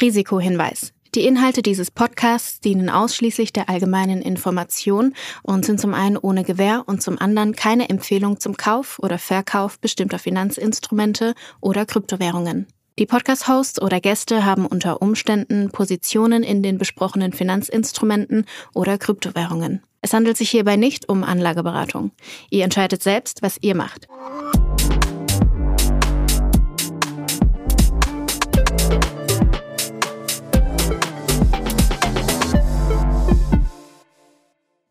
Risikohinweis. Die Inhalte dieses Podcasts dienen ausschließlich der allgemeinen Information und sind zum einen ohne Gewähr und zum anderen keine Empfehlung zum Kauf oder Verkauf bestimmter Finanzinstrumente oder Kryptowährungen. Die Podcast-Hosts oder Gäste haben unter Umständen Positionen in den besprochenen Finanzinstrumenten oder Kryptowährungen. Es handelt sich hierbei nicht um Anlageberatung. Ihr entscheidet selbst, was ihr macht.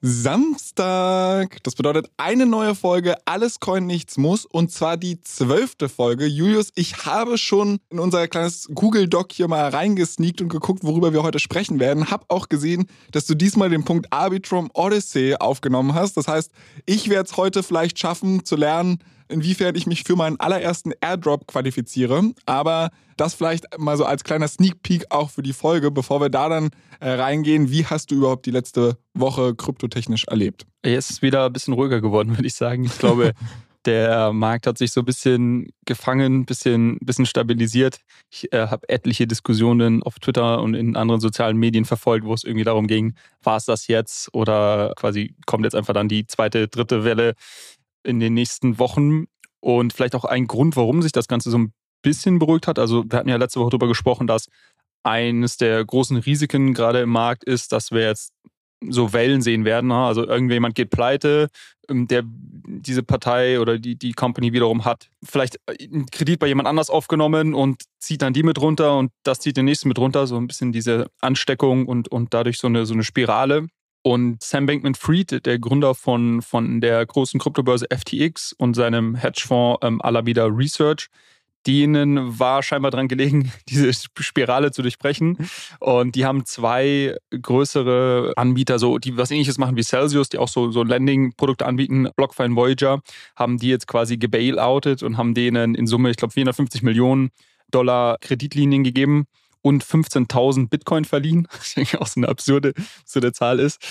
Samstag. Das bedeutet eine neue Folge Alles Coin, Nichts Muss, und zwar die 12. Folge. Julius, ich habe schon in unser kleines Google-Doc hier mal reingesneakt und geguckt, worüber wir heute sprechen werden. Hab auch gesehen, dass du diesmal den Punkt Arbitrum Odyssey aufgenommen hast. Das heißt, ich werde es heute vielleicht schaffen, zu lernen, inwiefern ich mich für meinen allerersten Airdrop qualifiziere. Aber das vielleicht mal so als kleiner Sneak Peek auch für die Folge, bevor wir da dann reingehen. Wie hast du überhaupt die letzte Woche kryptotechnisch erlebt? Jetzt ist es wieder ein bisschen ruhiger geworden, würde ich sagen. Ich glaube, der Markt hat sich so ein bisschen gefangen, ein bisschen stabilisiert. Ich habe etliche Diskussionen auf Twitter und in anderen sozialen Medien verfolgt, wo es irgendwie darum ging, war es das jetzt oder quasi kommt jetzt einfach dann die zweite, dritte Welle in den nächsten Wochen, und vielleicht auch ein Grund, warum sich das Ganze so ein bisschen beruhigt hat. Also wir hatten ja letzte Woche darüber gesprochen, dass eines der großen Risiken gerade im Markt ist, dass wir jetzt so Wellen sehen werden. Also irgendjemand geht pleite, der diese Partei oder die Company wiederum hat vielleicht einen Kredit bei jemand anders aufgenommen und zieht dann die mit runter und das zieht den nächsten mit runter. So ein bisschen diese Ansteckung und dadurch so eine Spirale. Und Sam Bankman-Fried, der Gründer von der großen Kryptobörse FTX und seinem Hedgefonds Alameda Research, denen war scheinbar dran gelegen, diese Spirale zu durchbrechen. Und die haben zwei größere Anbieter, so, die was Ähnliches machen wie Celsius, die auch so Lending-Produkte anbieten, BlockFi und Voyager, haben die jetzt quasi gebailoutet und haben denen in Summe, ich glaube, $450 Millionen Kreditlinien gegeben. Und 15.000 Bitcoin verliehen, was auch so eine absurde Zahl ist.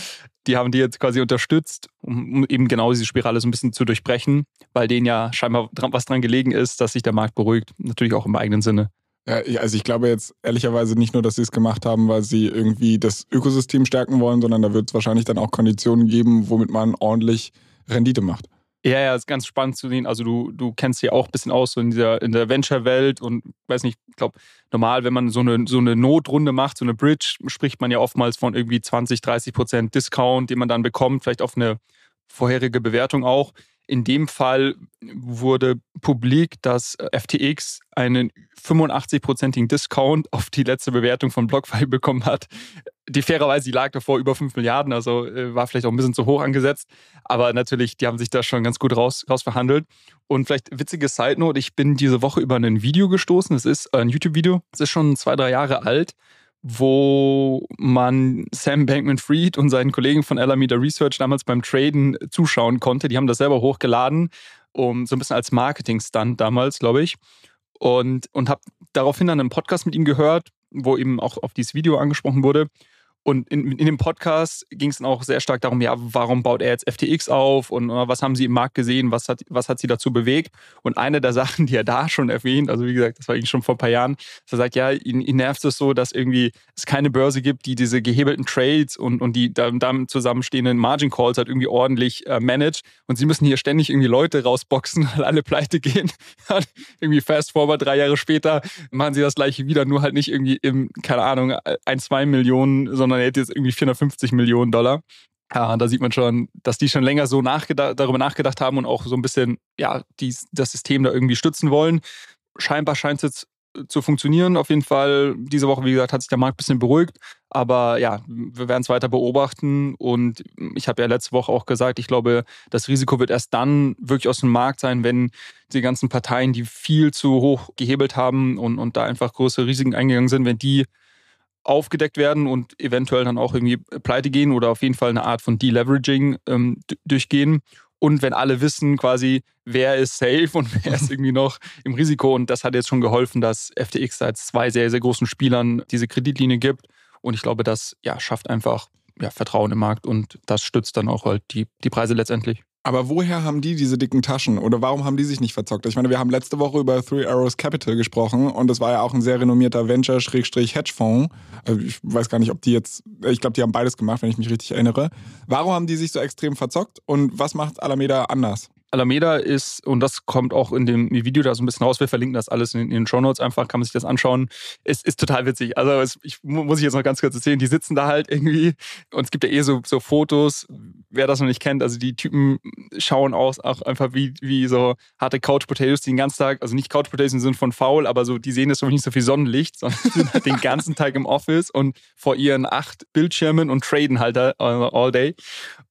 Die haben die jetzt quasi unterstützt, um eben genau diese Spirale so ein bisschen zu durchbrechen, weil denen ja scheinbar was dran gelegen ist, dass sich der Markt beruhigt. Natürlich auch im eigenen Sinne. Ja, also ich glaube jetzt ehrlicherweise nicht nur, dass sie es gemacht haben, weil sie irgendwie das Ökosystem stärken wollen, sondern da wird es wahrscheinlich dann auch Konditionen geben, womit man ordentlich Rendite macht. Ja, ist ganz spannend zu sehen. Also du kennst ja auch ein bisschen aus so in der Venture-Welt und weiß nicht, ich glaube, normal, wenn man so eine Notrunde macht, so eine Bridge, spricht man ja oftmals von irgendwie 20-30% Discount, den man dann bekommt, vielleicht auf eine vorherige Bewertung auch. In dem Fall wurde publik, dass FTX einen 85%igen Discount auf die letzte Bewertung von BlockFi bekommen hat. Die fairerweise, die lag davor über 5 Milliarden, also war vielleicht auch ein bisschen zu hoch angesetzt. Aber natürlich, die haben sich da schon ganz gut rausverhandelt. Und vielleicht witzige Side-Note, ich bin diese Woche über ein Video gestoßen. Es ist ein YouTube-Video, es ist schon 2-3 Jahre alt, wo man Sam Bankman-Fried und seinen Kollegen von Alameda Research damals beim Traden zuschauen konnte. Die haben das selber hochgeladen, um so ein bisschen als Marketing-Stunt damals, glaube ich. Und habe daraufhin dann einen Podcast mit ihm gehört, wo eben auch auf dieses Video angesprochen wurde. Und in dem Podcast ging es dann auch sehr stark darum, ja, warum baut er jetzt FTX auf und was haben sie im Markt gesehen, was hat sie dazu bewegt. Und eine der Sachen, die er da schon erwähnt, also wie gesagt, das war eigentlich schon vor ein paar Jahren, dass er sagt, ja, ihn nervt es so, dass irgendwie es keine Börse gibt, die diese gehebelten Trades und die damit zusammenstehenden Margin Calls halt irgendwie ordentlich managt. Und sie müssen hier ständig irgendwie Leute rausboxen, weil alle pleite gehen. Irgendwie fast forward 3 Jahre später machen sie das gleiche wieder, nur halt nicht irgendwie im, keine Ahnung, 1-2 Millionen, sondern er hätte jetzt irgendwie $450 Millionen. Ja, da sieht man schon, dass die schon länger so darüber nachgedacht haben und auch so ein bisschen ja, das System da irgendwie stützen wollen. Scheinbar scheint es jetzt zu funktionieren. Auf jeden Fall, diese Woche, wie gesagt, hat sich der Markt ein bisschen beruhigt. Aber ja, wir werden es weiter beobachten. Und ich habe ja letzte Woche auch gesagt, ich glaube, das Risiko wird erst dann wirklich aus dem Markt sein, wenn die ganzen Parteien, die viel zu hoch gehebelt haben und da einfach größere Risiken eingegangen sind, wenn die aufgedeckt werden und eventuell dann auch irgendwie pleite gehen oder auf jeden Fall eine Art von Deleveraging durchgehen. Und wenn alle wissen quasi, wer ist safe und wer ist irgendwie noch im Risiko. Und das hat jetzt schon geholfen, dass FTX seit 2 sehr, sehr großen Spielern diese Kreditlinie gibt. Und ich glaube, das ja, schafft einfach Vertrauen im Markt und das stützt dann auch halt die Preise letztendlich. Aber woher haben die diese dicken Taschen? Oder warum haben die sich nicht verzockt? Ich meine, wir haben letzte Woche über Three Arrows Capital gesprochen und das war ja auch ein sehr renommierter Venture-Hedgefonds. Also ich weiß gar nicht, ob die jetzt... Ich glaube, die haben beides gemacht, wenn ich mich richtig erinnere. Warum haben die sich so extrem verzockt und was macht Alameda anders? Alameda ist, und das kommt auch in dem Video da so ein bisschen raus, wir verlinken das alles in den Shownotes, einfach kann man sich das anschauen. Es ist total witzig, also muss ich jetzt noch ganz kurz erzählen, die sitzen da halt irgendwie und es gibt ja eh so Fotos, wer das noch nicht kennt, also die Typen schauen aus, auch einfach wie so harte Couch-Potatoes, die den ganzen Tag, also nicht Couch-Potatoes im Sinne von faul, aber so, die sehen jetzt nicht so viel Sonnenlicht, sondern sind halt den ganzen Tag im Office und vor ihren 8 Bildschirmen und traden halt all day.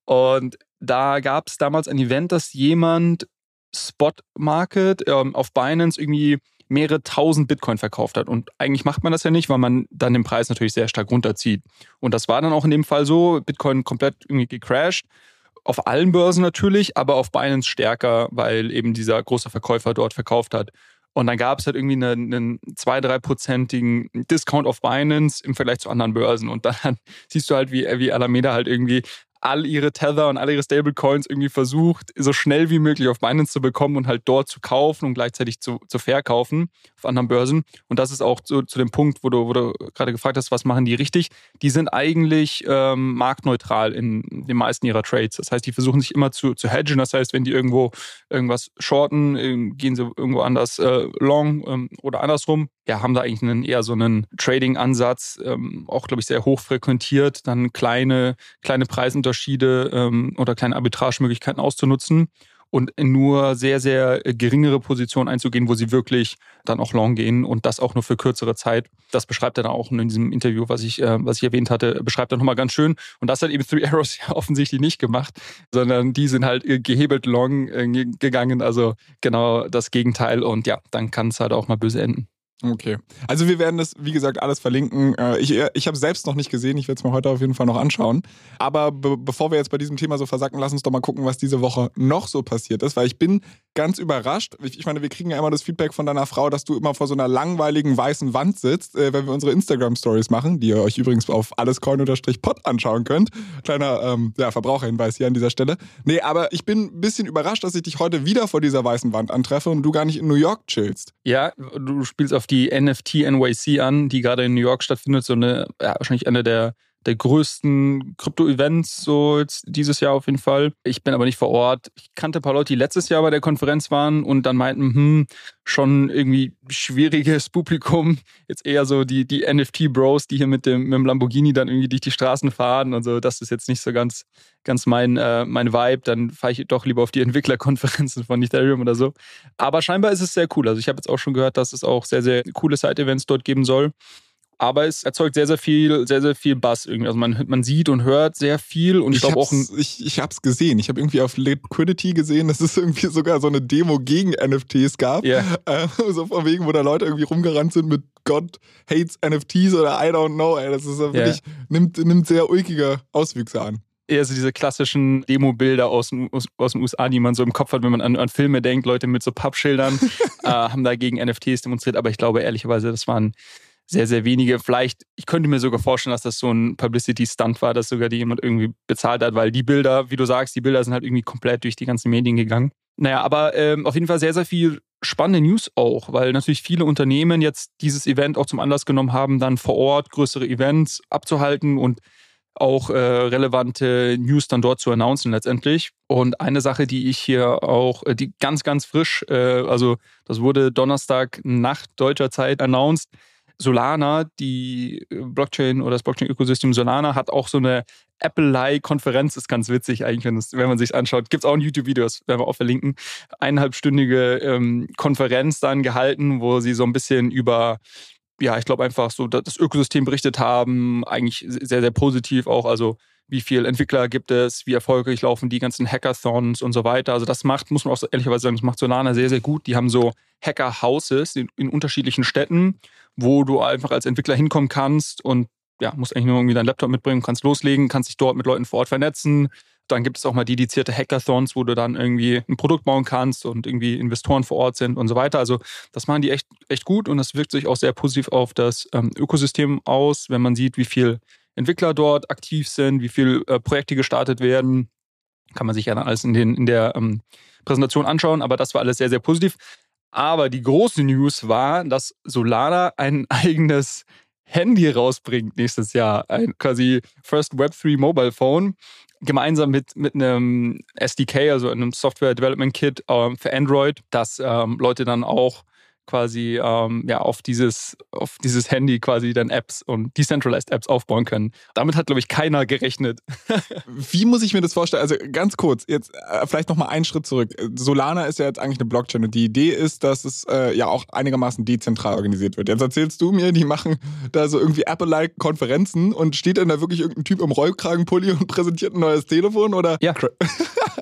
Und da gab es damals ein Event, dass jemand Spot Market auf Binance irgendwie mehrere tausend Bitcoin verkauft hat. Und eigentlich macht man das ja nicht, weil man dann den Preis natürlich sehr stark runterzieht. Und das war dann auch in dem Fall so. Bitcoin komplett irgendwie gecrashed. Auf allen Börsen natürlich, aber auf Binance stärker, weil eben dieser große Verkäufer dort verkauft hat. Und dann gab es halt irgendwie einen 2-3-prozentigen Discount auf Binance im Vergleich zu anderen Börsen. Und dann siehst du halt, wie Alameda halt irgendwie all ihre Tether und all ihre Stablecoins irgendwie versucht, so schnell wie möglich auf Binance zu bekommen und halt dort zu kaufen und gleichzeitig zu verkaufen auf anderen Börsen. Und das ist auch zu dem Punkt, wo du gerade gefragt hast, was machen die richtig? Die sind eigentlich marktneutral in den meisten ihrer Trades. Das heißt, die versuchen sich immer zu hedgen. Das heißt, wenn die irgendwo irgendwas shorten, gehen sie irgendwo anders long oder andersrum. Ja, haben da eigentlich eher so einen Trading-Ansatz, auch, glaube ich, sehr hoch frequentiert, dann kleine Preisunterschiede oder kleine Arbitragemöglichkeiten auszunutzen und in nur sehr, sehr geringere Positionen einzugehen, wo sie wirklich dann auch long gehen und das auch nur für kürzere Zeit. Das beschreibt er dann auch in diesem Interview, was ich erwähnt hatte, beschreibt er nochmal ganz schön. Und das hat eben Three Arrows ja offensichtlich nicht gemacht, sondern die sind halt gehebelt long gegangen, also genau das Gegenteil. Und ja, dann kann es halt auch mal böse enden. Okay. Also wir werden das, wie gesagt, alles verlinken. Ich habe es selbst noch nicht gesehen. Ich werde es mir heute auf jeden Fall noch anschauen. Aber bevor wir jetzt bei diesem Thema so versacken, lass uns doch mal gucken, was diese Woche noch so passiert ist. Weil ich bin ganz überrascht. Ich meine, wir kriegen ja immer das Feedback von deiner Frau, dass du immer vor so einer langweiligen weißen Wand sitzt, wenn wir unsere Instagram-Stories machen, die ihr euch übrigens auf allescoin_pod anschauen könnt. Kleiner Verbraucherhinweis hier an dieser Stelle. Nee, aber ich bin ein bisschen überrascht, dass ich dich heute wieder vor dieser weißen Wand antreffe und du gar nicht in New York chillst. Ja, du spielst auf die NFT NYC an, die gerade in New York stattfindet, so eine, ja, wahrscheinlich eine der größten Krypto-Events so jetzt dieses Jahr auf jeden Fall. Ich bin aber nicht vor Ort. Ich kannte ein paar Leute, die letztes Jahr bei der Konferenz waren und dann meinten, schon irgendwie schwieriges Publikum. Jetzt eher so die NFT-Bros, die hier mit dem Lamborghini dann irgendwie durch die Straßen fahren und so. Das ist jetzt nicht so ganz mein Vibe. Dann fahre ich doch lieber auf die Entwicklerkonferenzen von Ethereum oder so. Aber scheinbar ist es sehr cool. Also ich habe jetzt auch schon gehört, dass es auch sehr, sehr coole Side-Events dort geben soll. Aber es erzeugt sehr, sehr viel Buzz irgendwie. Also man sieht und hört sehr viel. Und ich glaube auch... Ich habe es gesehen. Ich habe irgendwie auf Liquidity gesehen, dass es irgendwie sogar so eine Demo gegen NFTs gab. Yeah. So von wegen, wo da Leute irgendwie rumgerannt sind mit God hates NFTs oder I don't know. Ey. Das ist wirklich, nimmt sehr ulkige Auswüchse an. Eher so diese klassischen Demo-Bilder aus den USA, die man so im Kopf hat, wenn man an Filme denkt. Leute mit so Pappschildern haben da gegen NFTs demonstriert. Aber ich glaube ehrlicherweise, das waren... sehr, sehr wenige. Vielleicht, ich könnte mir sogar vorstellen, dass das so ein Publicity-Stunt war, dass sogar die jemand irgendwie bezahlt hat, weil die Bilder, wie du sagst, die Bilder sind halt irgendwie komplett durch die ganzen Medien gegangen. Naja, aber auf jeden Fall sehr, sehr viel spannende News auch, weil natürlich viele Unternehmen jetzt dieses Event auch zum Anlass genommen haben, dann vor Ort größere Events abzuhalten und auch relevante News dann dort zu announcen letztendlich. Und eine Sache, die ich hier auch, die ganz, ganz frisch, also das wurde Donnerstag Nacht deutscher Zeit announced, Solana, die Blockchain oder das Blockchain-Ökosystem Solana hat auch so eine Apple-Konferenz, ist ganz witzig eigentlich, wenn man sich anschaut. Gibt es auch ein YouTube-Video, das werden wir auch verlinken. 1,5-stündige Konferenz dann gehalten, wo sie so ein bisschen über, ja, ich glaube einfach so das Ökosystem berichtet haben, eigentlich sehr, sehr positiv auch, also wie viele Entwickler gibt es, wie erfolgreich laufen die ganzen Hackathons und so weiter. Also das macht, muss man auch ehrlicherweise sagen, das macht Solana sehr, sehr gut. Die haben so Hacker-Houses in unterschiedlichen Städten, wo du einfach als Entwickler hinkommen kannst und ja, musst eigentlich nur irgendwie deinen Laptop mitbringen, kannst loslegen, kannst dich dort mit Leuten vor Ort vernetzen. Dann gibt es auch mal dedizierte Hackathons, wo du dann irgendwie ein Produkt bauen kannst und irgendwie Investoren vor Ort sind und so weiter. Also das machen die echt gut und das wirkt sich auch sehr positiv auf das Ökosystem aus, wenn man sieht, wie viel Entwickler dort aktiv sind, wie viele Projekte gestartet werden. Kann man sich ja dann alles in der Präsentation anschauen, aber das war alles sehr, sehr positiv. Aber die große News war, dass Solana ein eigenes Handy rausbringt nächstes Jahr. Ein quasi First Web3 Mobile Phone. Gemeinsam mit einem SDK, also einem Software Development Kit für Android, dass Leute dann auch quasi auf dieses Handy quasi dann Apps und Decentralized Apps aufbauen können. Damit hat, glaube ich, keiner gerechnet. Wie muss ich mir das vorstellen? Also ganz kurz, jetzt vielleicht nochmal einen Schritt zurück. Solana ist ja jetzt eigentlich eine Blockchain und die Idee ist, dass es ja auch einigermaßen dezentral organisiert wird. Jetzt erzählst du mir, die machen da so irgendwie Apple-like Konferenzen und steht dann da wirklich irgendein Typ im Rollkragenpulli und präsentiert ein neues Telefon, oder? Ja.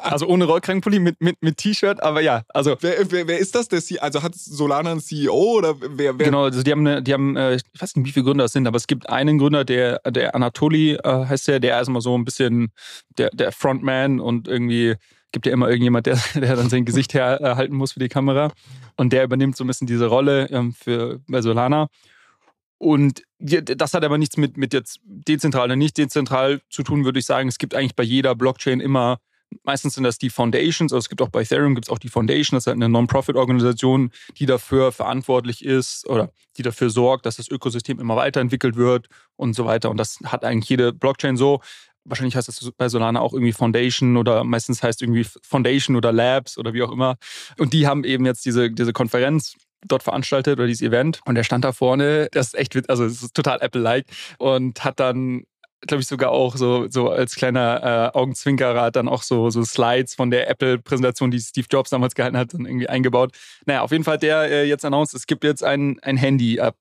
Also ohne Rollkragenpulli, mit T-Shirt, aber ja. Also wer ist das? Also hat Solana CEO oder wer? Genau, also die haben, ich weiß nicht, wie viele Gründer es sind, aber es gibt einen Gründer, der Anatoly heißt der ist immer so ein bisschen der Frontman und irgendwie gibt ja immer irgendjemand, der dann sein Gesicht herhalten muss für die Kamera und der übernimmt so ein bisschen diese Rolle bei Solana. Und das hat aber nichts mit jetzt dezentral oder nicht dezentral zu tun, würde ich sagen. Es gibt eigentlich bei jeder Blockchain immer, meistens sind das die Foundations, also es gibt auch bei Ethereum gibt es auch die Foundation, das ist halt eine Non-Profit-Organisation, die dafür verantwortlich ist oder die dafür sorgt, dass das Ökosystem immer weiterentwickelt wird und so weiter. Und das hat eigentlich jede Blockchain so. Wahrscheinlich heißt das bei Solana auch irgendwie Foundation oder meistens heißt irgendwie Foundation oder Labs oder wie auch immer. Und die haben eben jetzt diese Konferenz dort veranstaltet oder dieses Event. Und der stand da vorne, das ist echt, also es ist total Apple-like und hat dann, glaube ich, sogar auch so als kleiner Augenzwinkerer dann auch so Slides von der Apple-Präsentation, die Steve Jobs damals gehalten hat, dann irgendwie eingebaut. Naja, auf jeden Fall der jetzt announced, es gibt jetzt ein Handy ab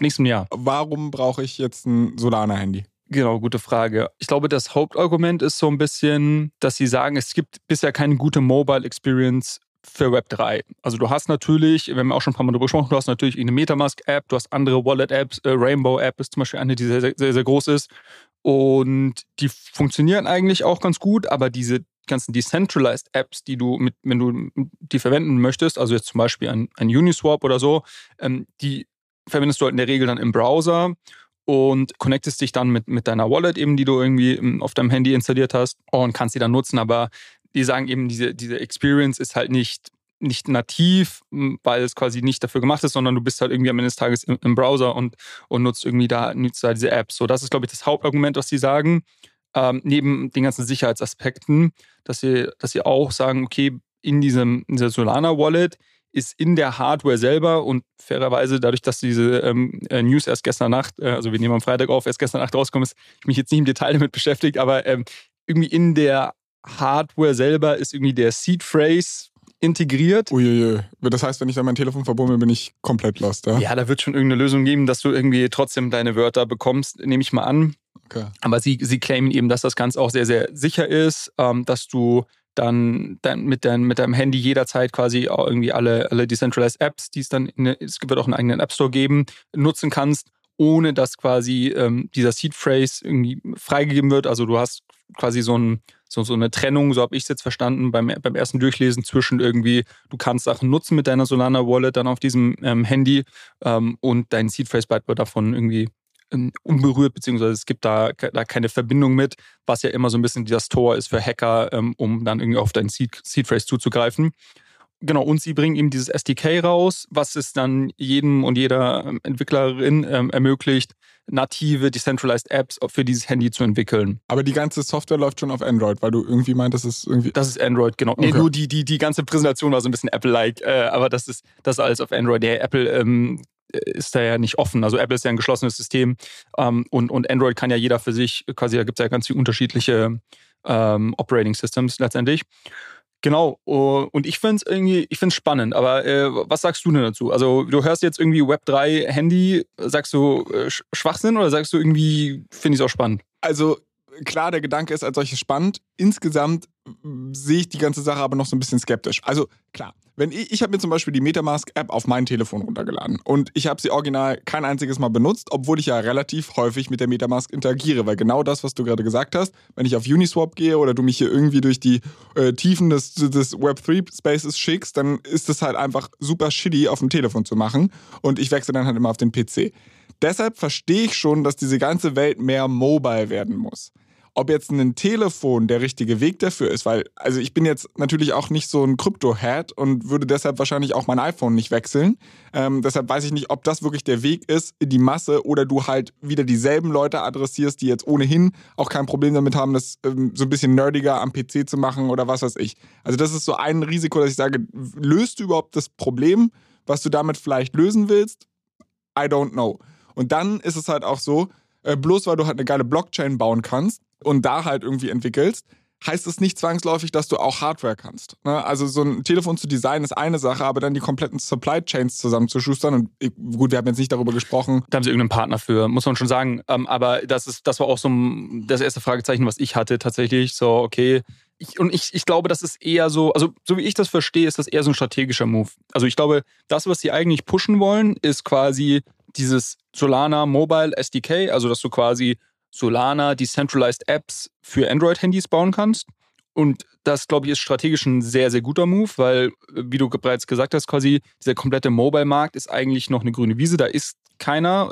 nächstem Jahr. Warum brauche ich jetzt ein Solana-Handy? Genau, gute Frage. Ich glaube, das Hauptargument ist so ein bisschen, dass sie sagen, es gibt bisher keine gute Mobile-Experience für Web 3. Also du hast natürlich, wir haben auch schon ein paar Mal darüber gesprochen, du hast natürlich eine Metamask-App, du hast andere Wallet-Apps, Rainbow-App ist zum Beispiel eine, die sehr, sehr, sehr groß ist. Und die funktionieren eigentlich auch ganz gut, aber diese ganzen Decentralized Apps, die du, wenn du die verwenden möchtest, also jetzt zum Beispiel ein Uniswap oder so, die verwendest du halt in der Regel dann im Browser und connectest dich dann mit deiner Wallet eben, die du irgendwie auf deinem Handy installiert hast und kannst die dann nutzen. Aber die sagen eben, diese Experience ist halt nicht nativ, weil es quasi nicht dafür gemacht ist, sondern du bist halt irgendwie am Ende des Tages im Browser und nutzt da diese Apps. So, das ist, glaube ich, das Hauptargument, was sie sagen, neben den ganzen Sicherheitsaspekten, dass sie auch sagen, okay, in dieser Solana-Wallet ist in der Hardware selber und fairerweise dadurch, dass diese News erst gestern Nacht, also wir nehmen am Freitag auf, erst gestern Nacht rausgekommen ist, ich mich jetzt nicht im Detail damit beschäftigt, aber irgendwie in der Hardware selber ist irgendwie der Seed-Phrase integriert. Uiuiui. Das heißt, wenn ich dann mein Telefon verbummel, bin ich komplett lost, ja? Ja, da wird schon irgendeine Lösung geben, dass du irgendwie trotzdem deine Wörter bekommst, nehme ich mal an. Okay. Aber sie claimen eben, dass das Ganze auch sehr, sehr sicher ist, dass du dann mit deinem Handy jederzeit quasi auch irgendwie alle Decentralized Apps, die es dann, es wird auch einen eigenen App Store geben, nutzen kannst, ohne dass quasi dieser Seed-Phrase irgendwie freigegeben wird. Also du hast quasi so eine Trennung, so habe ich es jetzt verstanden, beim ersten Durchlesen zwischen irgendwie, du kannst Sachen nutzen mit deiner Solana-Wallet dann auf diesem Handy und dein Seed-Phrase bleibt davon irgendwie unberührt, beziehungsweise es gibt da keine Verbindung mit, was ja immer so ein bisschen das Tor ist für Hacker, um dann irgendwie auf dein Seed-Phrase zuzugreifen. Genau, und sie bringen eben dieses SDK raus, was es dann jedem und jeder Entwicklerin ermöglicht, native Decentralized Apps für dieses Handy zu entwickeln. Aber die ganze Software läuft schon auf Android, weil du irgendwie meintest, es ist irgendwie... Das ist Android, genau. Okay. Nee, nur die ganze Präsentation war so ein bisschen Apple-like, aber das ist alles auf Android. Ja, Apple ist da ja nicht offen. Also Apple ist ja ein geschlossenes System und Android kann ja jeder für sich, quasi da gibt es ja ganz viele unterschiedliche Operating Systems letztendlich. Genau, und ich finde es spannend, aber was sagst du denn dazu? Also du hörst jetzt irgendwie Web3 Handy, sagst du Schwachsinn oder sagst du irgendwie, finde ich es auch spannend? Also klar, der Gedanke ist als solches spannend. Insgesamt sehe ich die ganze Sache aber noch so ein bisschen skeptisch. Also klar, wenn ich habe mir zum Beispiel die Metamask-App auf mein Telefon runtergeladen und ich habe sie original kein einziges Mal benutzt, obwohl ich ja relativ häufig mit der Metamask interagiere, weil genau das, was du gerade gesagt hast, wenn ich auf Uniswap gehe oder du mich hier irgendwie durch die Tiefen des Web3-Spaces schickst, dann ist das halt einfach super shitty auf dem Telefon zu machen und ich wechsle dann halt immer auf den PC. Deshalb verstehe ich schon, dass diese ganze Welt mehr mobile werden muss. Ob jetzt ein Telefon der richtige Weg dafür ist, weil, also ich bin jetzt natürlich auch nicht so ein Krypto-Head und würde deshalb wahrscheinlich auch mein iPhone nicht wechseln. Deshalb weiß ich nicht, ob das wirklich der Weg ist in die Masse oder du halt wieder dieselben Leute adressierst, die jetzt ohnehin auch kein Problem damit haben, das so ein bisschen nerdiger am PC zu machen oder was weiß ich. Also das ist so ein Risiko, dass ich sage, löst du überhaupt das Problem, was du damit vielleicht lösen willst? I don't know. Und dann ist es halt auch so, bloß weil du halt eine geile Blockchain bauen kannst, und da halt irgendwie entwickelst, heißt es nicht zwangsläufig, dass du auch Hardware kannst. Also so ein Telefon zu designen ist eine Sache, aber dann die kompletten Supply Chains zusammenzuschustern und gut, wir haben jetzt nicht darüber gesprochen. Da haben sie irgendeinen Partner für, muss man schon sagen. Aber das war auch so das erste Fragezeichen, was ich hatte tatsächlich. So, okay. Ich glaube, das ist eher so, also so wie ich das verstehe, ist das eher so ein strategischer Move. Also ich glaube, das, was sie eigentlich pushen wollen, ist quasi dieses Solana Mobile SDK, also dass du quasi Solana Decentralized Apps für Android-Handys bauen kannst. Und das, glaube ich, ist strategisch ein sehr, sehr guter Move, weil, wie du bereits gesagt hast, quasi dieser komplette Mobile-Markt ist eigentlich noch eine grüne Wiese, da ist keiner.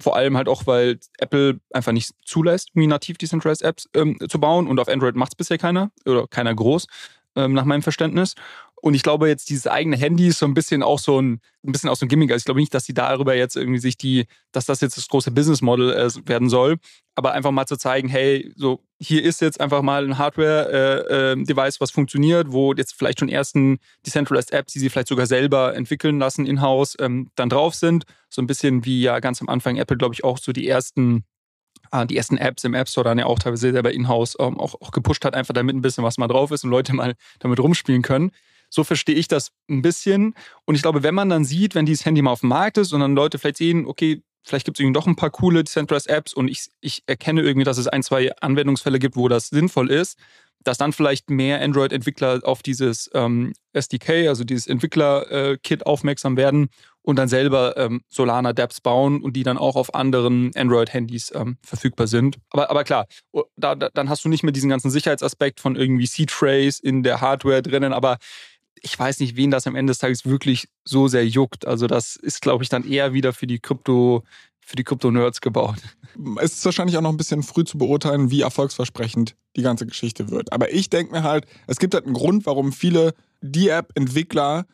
Vor allem halt auch, weil Apple einfach nicht zulässt, irgendwie nativ Decentralized Apps zu bauen. Und auf Android macht es bisher keiner oder keiner groß, nach meinem Verständnis. Und ich glaube jetzt, dieses eigene Handy ist so ein bisschen auch so ein Gimmick. Also ich glaube nicht, dass sie darüber jetzt irgendwie dass das jetzt das große Business Model werden soll. Aber einfach mal zu zeigen, hey, so hier ist jetzt einfach mal ein Hardware-Device, was funktioniert, wo jetzt vielleicht schon ersten Decentralized Apps, die sie vielleicht sogar selber entwickeln lassen, in-house, dann drauf sind. So ein bisschen wie ja ganz am Anfang Apple, glaube ich, auch so die ersten Apps im App Store dann ja auch teilweise selber in-house auch gepusht hat, einfach damit ein bisschen was mal drauf ist und Leute mal damit rumspielen können. So verstehe ich das ein bisschen. Und ich glaube, wenn man dann sieht, wenn dieses Handy mal auf dem Markt ist und dann Leute vielleicht sehen, okay, vielleicht gibt es irgendwie doch ein paar coole Decentralized Apps und ich erkenne irgendwie, dass es 1-2 Anwendungsfälle gibt, wo das sinnvoll ist, dass dann vielleicht mehr Android-Entwickler auf dieses SDK, also dieses Entwickler-Kit aufmerksam werden und dann selber Solana-Dapps bauen und die dann auch auf anderen Android-Handys verfügbar sind. Aber klar, dann hast du nicht mehr diesen ganzen Sicherheitsaspekt von irgendwie Seed Phrase in der Hardware drinnen, aber ich weiß nicht, wen das am Ende des Tages wirklich so sehr juckt. Also das ist, glaube ich, dann eher wieder für die Krypto-Nerds gebaut. Es ist wahrscheinlich auch noch ein bisschen früh zu beurteilen, wie erfolgsversprechend die ganze Geschichte wird. Aber ich denke mir halt, es gibt halt einen Grund, warum viele D-App-Entwickler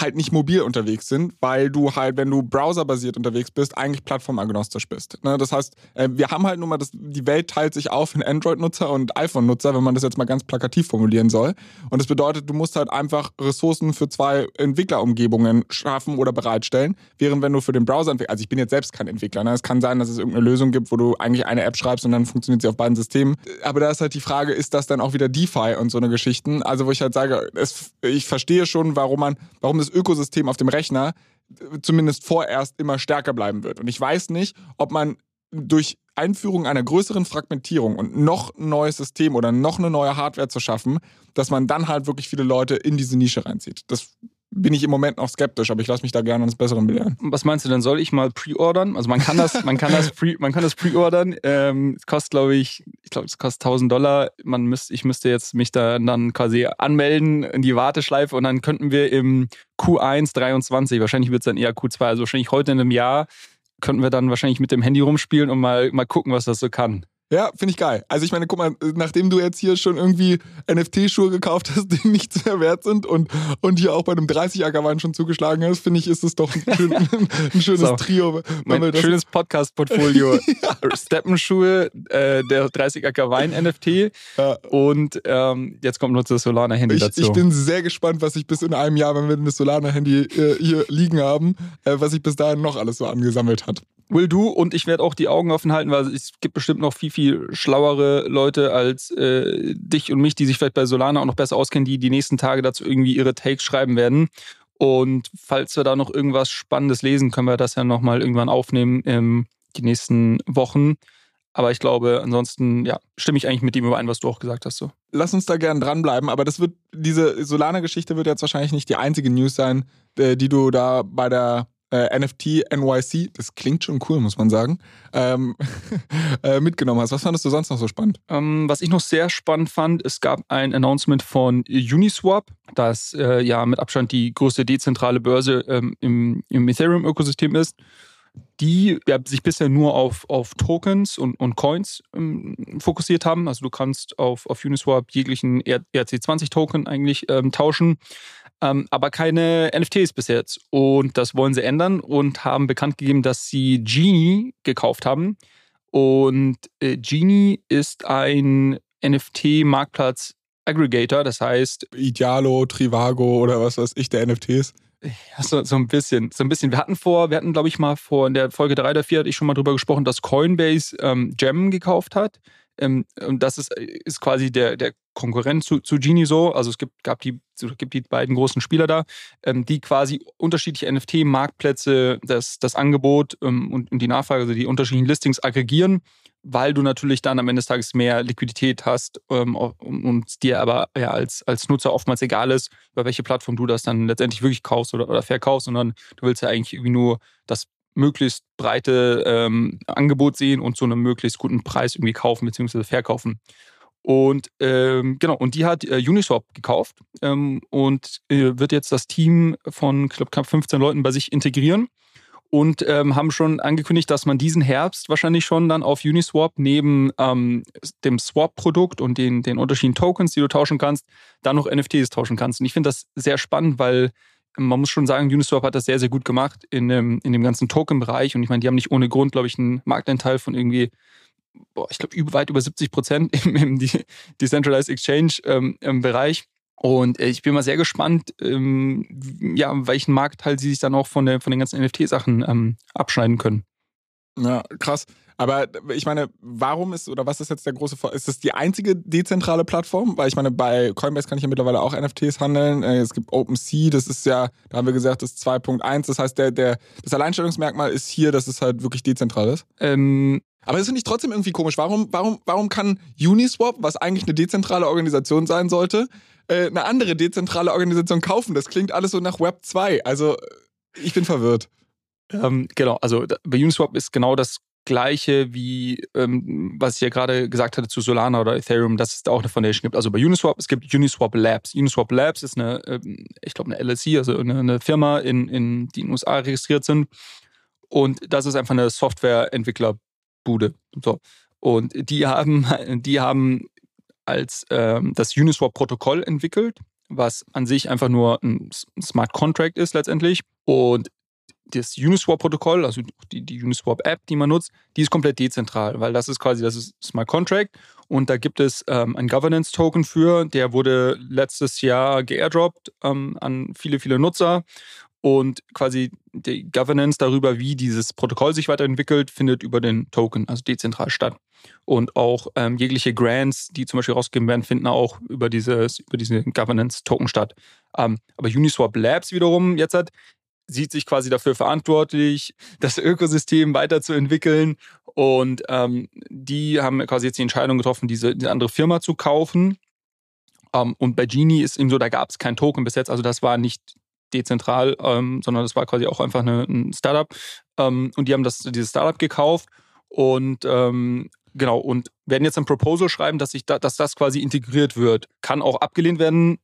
halt nicht mobil unterwegs sind, weil du halt, wenn du browserbasiert unterwegs bist, eigentlich plattformagnostisch bist. Das heißt, wir haben halt nun mal, die Welt teilt sich auf in Android-Nutzer und iPhone-Nutzer, wenn man das jetzt mal ganz plakativ formulieren soll. Und das bedeutet, du musst halt einfach Ressourcen für zwei Entwicklerumgebungen schaffen oder bereitstellen, während wenn du für den Browser entwickelst, also ich bin jetzt selbst kein Entwickler, es kann sein, dass es irgendeine Lösung gibt, wo du eigentlich eine App schreibst und dann funktioniert sie auf beiden Systemen. Aber da ist halt die Frage, ist das dann auch wieder DeFi und so eine Geschichten? Also wo ich halt sage, ich verstehe schon, warum das Ökosystem auf dem Rechner zumindest vorerst immer stärker bleiben wird. Und ich weiß nicht, ob man durch Einführung einer größeren Fragmentierung und noch ein neues System oder noch eine neue Hardware zu schaffen, dass man dann halt wirklich viele Leute in diese Nische reinzieht. Das bin ich im Moment noch skeptisch, aber ich lasse mich da gerne eines Besseren belehren. Was meinst du denn? Soll ich mal pre-ordern? Also man kann das pre-ordern. Es kostet, glaube ich, es kostet $1.000. Ich müsste jetzt mich dann quasi anmelden in die Warteschleife und dann könnten wir im Q1 23, wahrscheinlich wird es dann eher Q2, also wahrscheinlich heute in einem Jahr, könnten wir dann wahrscheinlich mit dem Handy rumspielen und mal gucken, was das so kann. Ja, finde ich geil. Also ich meine, guck mal, nachdem du jetzt hier schon irgendwie NFT-Schuhe gekauft hast, die nichts mehr wert sind und hier auch bei einem 30-Ackerwein schon zugeschlagen hast, finde ich, ist es doch ein schönes so, Trio. Ein schönes Podcast-Portfolio. Ja. Steppenschuhe, der 30-Ackerwein-NFT und jetzt kommt noch das Solana-Handy dazu. Ich bin sehr gespannt, was ich bis in einem Jahr, wenn wir das Solana-Handy hier liegen haben, was ich bis dahin noch alles so angesammelt hat. Will do, und ich werde auch die Augen offen halten, weil es gibt bestimmt noch viel, viel schlauere Leute als dich und mich, die sich vielleicht bei Solana auch noch besser auskennen, die nächsten Tage dazu irgendwie ihre Takes schreiben werden. Und falls wir da noch irgendwas Spannendes lesen, können wir das ja nochmal irgendwann aufnehmen die nächsten Wochen. Aber ich glaube, ansonsten ja, stimme ich eigentlich mit dem überein, was du auch gesagt hast. So. Lass uns da gerne dranbleiben, aber diese Solana-Geschichte wird jetzt wahrscheinlich nicht die einzige News sein, die du da bei der NFT NYC, das klingt schon cool, muss man sagen, mitgenommen hast. Was fandest du sonst noch so spannend? Was ich noch sehr spannend fand, es gab ein Announcement von Uniswap, das ja mit Abstand die größte dezentrale Börse im Ethereum-Ökosystem ist. die sich bisher nur auf Tokens und Coins fokussiert haben. Also du kannst auf Uniswap jeglichen ERC20-Token eigentlich tauschen, aber keine NFTs bis jetzt. Und das wollen sie ändern und haben bekannt gegeben, dass sie Genie gekauft haben. Und Genie ist ein NFT-Marktplatz-Aggregator, das heißt... Idealo, Trivago oder was weiß ich, der NFTs. Ja, so ein bisschen. Wir hatten, glaube ich, mal vor in der Folge 3 oder 4 hatte ich schon mal drüber gesprochen, dass Coinbase Gem gekauft hat. Und das ist quasi der Konkurrent zu Genie so. Also es gibt die beiden großen Spieler da, die quasi unterschiedliche NFT-Marktplätze, das Angebot und die Nachfrage, also die unterschiedlichen Listings aggregieren, weil du natürlich dann am Ende des Tages mehr Liquidität hast und dir aber ja, als Nutzer oftmals egal ist, über welche Plattform du das dann letztendlich wirklich kaufst oder verkaufst, sondern du willst ja eigentlich irgendwie nur das möglichst breite Angebot sehen und zu einem möglichst guten Preis irgendwie kaufen bzw. verkaufen. Und und die hat Uniswap gekauft und wird jetzt das Team von knapp 15 Leuten bei sich integrieren. Und haben schon angekündigt, dass man diesen Herbst wahrscheinlich schon dann auf Uniswap neben dem Swap-Produkt und den unterschiedlichen Tokens, die du tauschen kannst, dann noch NFTs tauschen kannst. Und ich finde das sehr spannend, weil man muss schon sagen, Uniswap hat das sehr, sehr gut gemacht in dem ganzen Token-Bereich. Und ich meine, die haben nicht ohne Grund, glaube ich, einen Marktanteil von irgendwie, ich glaube, weit über 70% im Decentralized Exchange-Bereich. Und ich bin mal sehr gespannt, welchen Marktteil sie sich dann auch von den ganzen NFT-Sachen abschneiden können. Ja, krass. Aber ich meine, warum ist, oder was ist jetzt der große Vorteil? Ist das die einzige dezentrale Plattform? Weil ich meine, bei Coinbase kann ich ja mittlerweile auch NFTs handeln. Es gibt OpenSea, das ist ja, da haben wir gesagt, das 2.1. Das heißt, das Alleinstellungsmerkmal ist hier, dass es halt wirklich dezentral ist. Aber das finde ich trotzdem irgendwie komisch. Warum kann Uniswap, was eigentlich eine dezentrale Organisation sein sollte, eine andere dezentrale Organisation kaufen? Das klingt alles so nach Web 2. Also, ich bin verwirrt. Genau, also bei Uniswap ist genau das Gleiche wie, was ich ja gerade gesagt hatte zu Solana oder Ethereum, dass es da auch eine Foundation gibt. Also bei Uniswap, es gibt Uniswap Labs. Uniswap Labs ist eine LLC, also eine Firma, die in den USA registriert sind. Und das ist einfach eine Softwareentwicklerbude. So. Und die haben als das Uniswap-Protokoll entwickelt, was an sich einfach nur ein Smart Contract ist letztendlich. Und das Uniswap-Protokoll, also die Uniswap-App, die man nutzt, die ist komplett dezentral, weil das ist Smart Contract und da gibt es einen Governance-Token für, der wurde letztes Jahr geairdroppt an viele, viele Nutzer und quasi die Governance darüber, wie dieses Protokoll sich weiterentwickelt, findet über den Token, also dezentral statt. Und auch jegliche Grants, die zum Beispiel rausgegeben werden, finden auch über diese Governance-Token statt. Aber Uniswap Labs wiederum jetzt sieht sich quasi dafür verantwortlich, das Ökosystem weiterzuentwickeln. Und die haben quasi jetzt die Entscheidung getroffen, diese andere Firma zu kaufen. Und bei Genie ist eben so, da gab es kein Token bis jetzt. Also das war nicht dezentral, sondern das war quasi auch einfach ein Startup. Und die haben dieses Startup gekauft. Und und werden jetzt ein Proposal schreiben, dass das quasi integriert wird. Kann auch abgelehnt werden,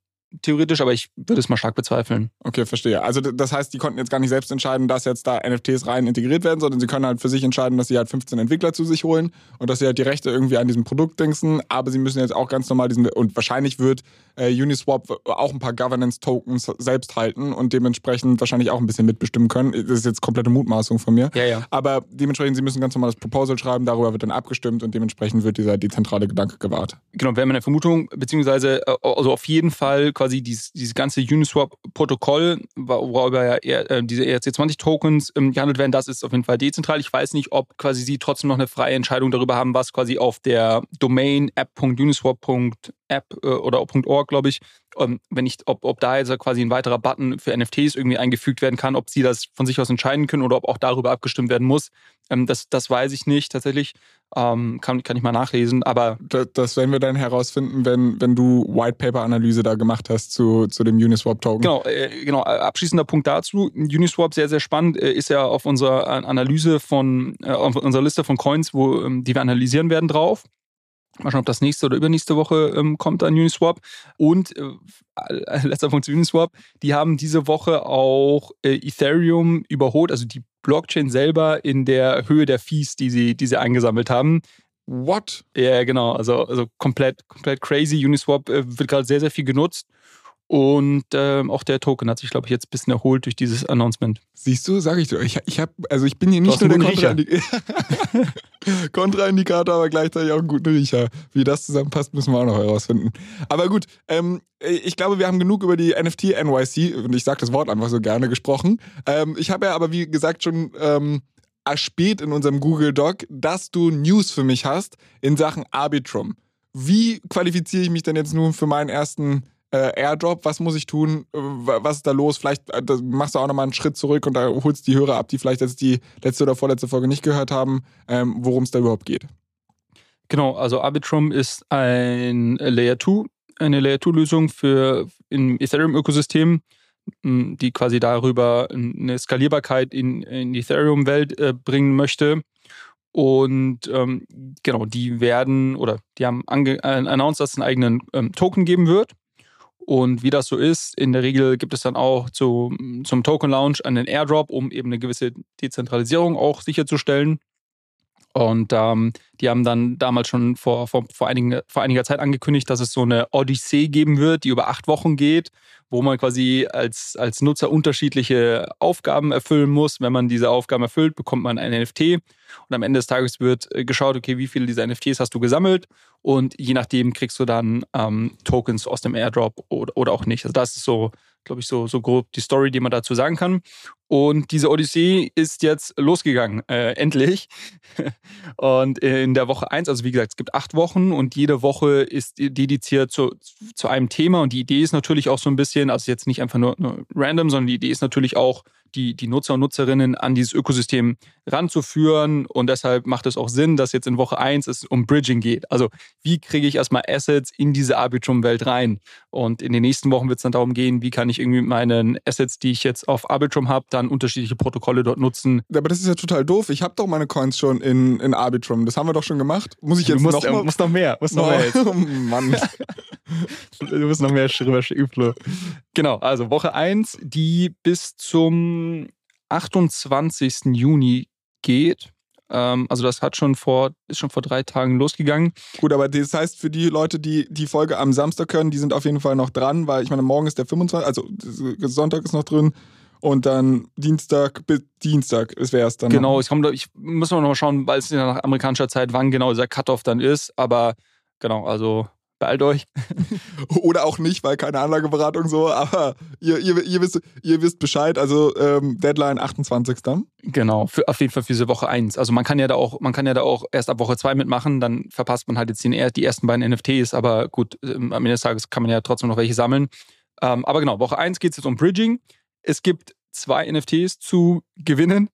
theoretisch, aber ich würde es mal stark bezweifeln. Okay, verstehe. Also das heißt, die konnten jetzt gar nicht selbst entscheiden, dass jetzt da NFTs rein integriert werden, sondern sie können halt für sich entscheiden, dass sie halt 15 Entwickler zu sich holen und dass sie halt die Rechte irgendwie an diesem Produkt dingsen, aber sie müssen jetzt auch ganz normal und wahrscheinlich wird Uniswap auch ein paar Governance-Tokens selbst halten und dementsprechend wahrscheinlich auch ein bisschen mitbestimmen können. Das ist jetzt komplette Mutmaßung von mir. Ja. Aber dementsprechend, sie müssen ganz normal das Proposal schreiben, darüber wird dann abgestimmt und dementsprechend wird dieser dezentrale Gedanke gewahrt. Genau, wäre meine Vermutung, beziehungsweise also auf jeden Fall quasi dieses ganze Uniswap-Protokoll, worüber ja diese ERC20-Tokens gehandelt werden, das ist auf jeden Fall dezentral. Ich weiß nicht, ob quasi sie trotzdem noch eine freie Entscheidung darüber haben, was quasi auf der Domain app.uniswap.app oder .org, glaube ich, ob da jetzt quasi ein weiterer Button für NFTs irgendwie eingefügt werden kann, ob sie das von sich aus entscheiden können oder ob auch darüber abgestimmt werden muss. Das weiß ich nicht tatsächlich. Kann ich mal nachlesen, aber... Das werden wir dann herausfinden, wenn du Whitepaper-Analyse da gemacht hast zu dem Uniswap-Token. Genau, abschließender Punkt dazu. Uniswap, sehr, sehr spannend, ist ja auf unserer Analyse auf unserer Liste von Coins, die wir analysieren werden, drauf. Mal schauen, ob das nächste oder übernächste Woche kommt an Uniswap. Und letzter Punkt zu Uniswap. Die haben diese Woche auch Ethereum überholt, also die Blockchain selber in der Höhe der Fees, die sie eingesammelt haben. What? Ja, genau. Also komplett crazy. Uniswap wird gerade sehr, sehr viel genutzt. Und auch der Token hat sich, glaube ich, jetzt ein bisschen erholt durch dieses Announcement. Siehst du, sage ich dir. Ich bin hier nicht nur der Kontraindikator, aber gleichzeitig auch einen guten Riecher. Wie das zusammenpasst, müssen wir auch noch herausfinden. Aber gut, ich glaube, wir haben genug über die NFT NYC, und ich sage das Wort einfach so gerne, gesprochen. Ich habe ja aber, wie gesagt, schon erspäht in unserem Google Doc, dass du News für mich hast in Sachen Arbitrum. Wie qualifiziere ich mich denn jetzt nun für meinen ersten Airdrop, was muss ich tun, was ist da los, vielleicht machst du auch nochmal einen Schritt zurück und da holst die Hörer ab, die vielleicht jetzt die letzte oder vorletzte Folge nicht gehört haben, worum es da überhaupt geht. Genau, also Arbitrum ist eine Layer-2-Lösung für im Ethereum-Ökosystem, die quasi darüber eine Skalierbarkeit in die Ethereum-Welt bringen möchte. Und genau, die haben announced, dass es einen eigenen Token geben wird. Und wie das so ist, in der Regel gibt es dann auch zum Token-Launch einen Airdrop, um eben eine gewisse Dezentralisierung auch sicherzustellen. Und die haben dann damals schon vor einiger Zeit angekündigt, dass es so eine Odyssee geben wird, die über 8 Wochen geht, wo man quasi als Nutzer unterschiedliche Aufgaben erfüllen muss. Wenn man diese Aufgaben erfüllt, bekommt man ein NFT. Und am Ende des Tages wird geschaut, okay, wie viele dieser NFTs hast du gesammelt? Und je nachdem kriegst du dann Tokens aus dem Airdrop oder auch nicht. Also das ist so, glaube ich, so grob die Story, die man dazu sagen kann. Und diese Odyssee ist jetzt losgegangen, endlich. Und in der Woche 1, also wie gesagt, es gibt 8 Wochen und jede Woche ist dediziert zu einem Thema. Und die Idee ist natürlich auch so ein bisschen, also jetzt nicht einfach nur random, sondern die Idee ist natürlich auch, die Nutzer und Nutzerinnen an dieses Ökosystem ranzuführen. Und deshalb macht es auch Sinn, dass jetzt in Woche 1 es um Bridging geht. Also wie kriege ich erstmal Assets in diese Arbitrum-Welt rein? Und in den nächsten Wochen wird es dann darum gehen, wie kann ich irgendwie mit meinen Assets, die ich jetzt auf Arbitrum habe, dann unterschiedliche Protokolle dort nutzen. Aber das ist ja total doof. Ich habe doch meine Coins schon in Arbitrum. Das haben wir doch schon gemacht. Muss ich jetzt noch mehr? Muss noch mehr jetzt. Oh Mann. Du musst noch mehr rüber. Genau, also Woche 1, die bis zum 28. Juni geht. Also das ist schon vor 3 Tagen losgegangen. Gut, aber das heißt für die Leute, die die Folge am Samstag hören, die sind auf jeden Fall noch dran, weil ich meine, morgen ist der 25., also Sonntag ist noch drin. Und dann Dienstag bis Dienstag wäre es dann. Genau, ich muss noch mal schauen, weil es nach amerikanischer Zeit, wann genau dieser Cut-Off dann ist. Aber genau, also beeilt euch. Oder auch nicht, weil keine Anlageberatung so. Aber ihr wisst Bescheid. Also Deadline 28. Genau, auf jeden Fall für diese Woche 1. Also man kann ja da auch erst ab Woche 2 mitmachen. Dann verpasst man halt jetzt die ersten beiden NFTs. Aber gut, am Ende des Tages kann man ja trotzdem noch welche sammeln. Aber genau, Woche 1 geht es jetzt um Bridging. Es gibt 2 NFTs zu gewinnen.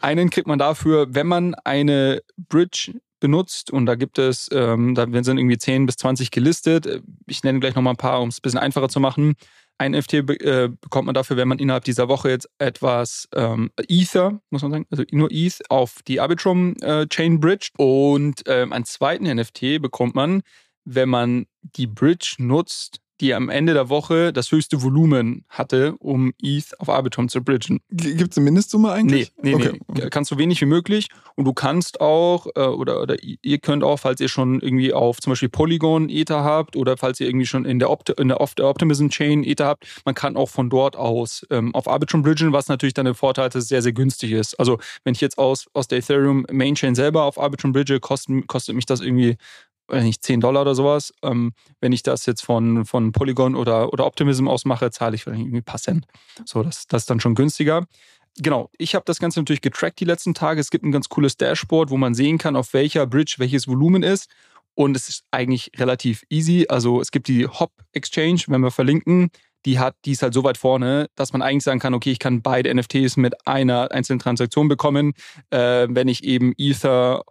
Einen kriegt man dafür, wenn man eine Bridge benutzt. Und da gibt es, da sind irgendwie 10 bis 20 gelistet. Ich nenne gleich nochmal ein paar, um es ein bisschen einfacher zu machen. Ein NFT bekommt man dafür, wenn man innerhalb dieser Woche jetzt etwas Ether, muss man sagen, also nur ETH auf die Arbitrum-Chain bridgt. Und einen zweiten NFT bekommt man, wenn man die Bridge nutzt, die am Ende der Woche das höchste Volumen hatte, um ETH auf Arbitrum zu bridgen. Gibt es eine Mindestsumme eigentlich? Nee. Kannst so wenig wie möglich. Und du kannst auch, oder ihr könnt auch, falls ihr schon irgendwie auf zum Beispiel Polygon Ether habt oder falls ihr irgendwie schon in der Optimism-Chain Ether habt, man kann auch von dort aus auf Arbitrum bridgen, was natürlich dann den Vorteil hat, dass es sehr, sehr günstig ist. Also wenn ich jetzt aus der Ethereum Mainchain selber auf Arbitrum bridge, kostet mich das irgendwie nicht $10 oder sowas. Wenn ich das jetzt von Polygon oder Optimism ausmache, zahle ich vielleicht irgendwie ein paar Cent. So, das ist dann schon günstiger. Genau, ich habe das Ganze natürlich getrackt die letzten Tage. Es gibt ein ganz cooles Dashboard, wo man sehen kann, auf welcher Bridge welches Volumen ist. Und es ist eigentlich relativ easy. Also es gibt die Hop Exchange, wenn wir verlinken, die ist halt so weit vorne, dass man eigentlich sagen kann, okay, ich kann beide NFTs mit einer einzelnen Transaktion bekommen, wenn ich eben Ether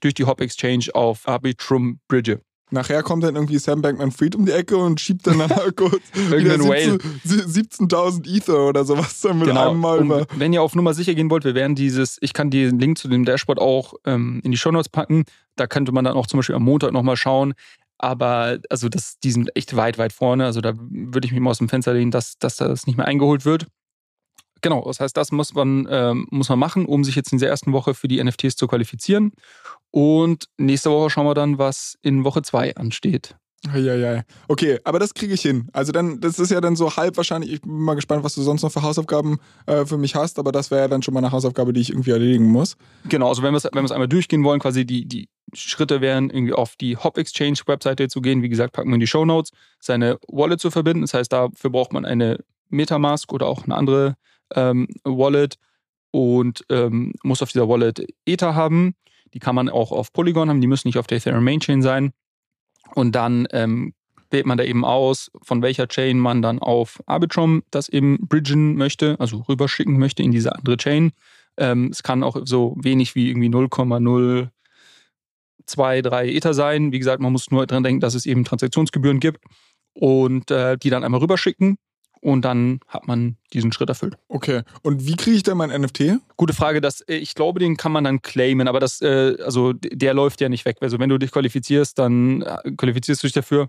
durch die Hop Exchange auf Arbitrum bridge. Nachher kommt dann irgendwie Sam Bankman-Fried um die Ecke und schiebt dann nachher kurz 17.000 Ether oder sowas dann mit einem Mal über. Wenn ihr auf Nummer sicher gehen wollt, wir werden ich kann den Link zu dem Dashboard auch in die Shownotes packen. Da könnte man dann auch zum Beispiel am Montag nochmal schauen. Aber also die sind echt weit, weit vorne. Also da würde ich mich mal aus dem Fenster lehnen, dass das nicht mehr eingeholt wird. Genau, das heißt, das muss man machen, um sich jetzt in der ersten Woche für die NFTs zu qualifizieren. Und nächste Woche schauen wir dann, was in Woche 2 ansteht. Ja. Okay, aber das kriege ich hin. Also dann, das ist ja dann so halb wahrscheinlich. Ich bin mal gespannt, was du sonst noch für Hausaufgaben für mich hast. Aber das wäre ja dann schon mal eine Hausaufgabe, die ich irgendwie erledigen muss. Genau, also wenn wir es einmal durchgehen wollen, quasi die Schritte wären, irgendwie auf die Hop Exchange Webseite zu gehen. Wie gesagt, packen wir in die Shownotes. Seine Wallet zu verbinden. Das heißt, dafür braucht man eine Metamask oder auch eine andere Wallet und muss auf dieser Wallet Ether haben. Die kann man auch auf Polygon haben, die müssen nicht auf der Ethereum Main Chain sein. Und dann wählt man da eben aus, von welcher Chain man dann auf Arbitrum das eben bridgen möchte, also rüberschicken möchte in diese andere Chain. Es kann auch so wenig wie irgendwie 0,023 Ether sein. Wie gesagt, man muss nur dran denken, dass es eben Transaktionsgebühren gibt und die dann einmal rüberschicken. Und dann hat man diesen Schritt erfüllt. Okay. Und wie kriege ich denn mein NFT? Gute Frage. Ich glaube, den kann man dann claimen. Aber der läuft ja nicht weg. Also wenn du dich qualifizierst, dann qualifizierst du dich dafür.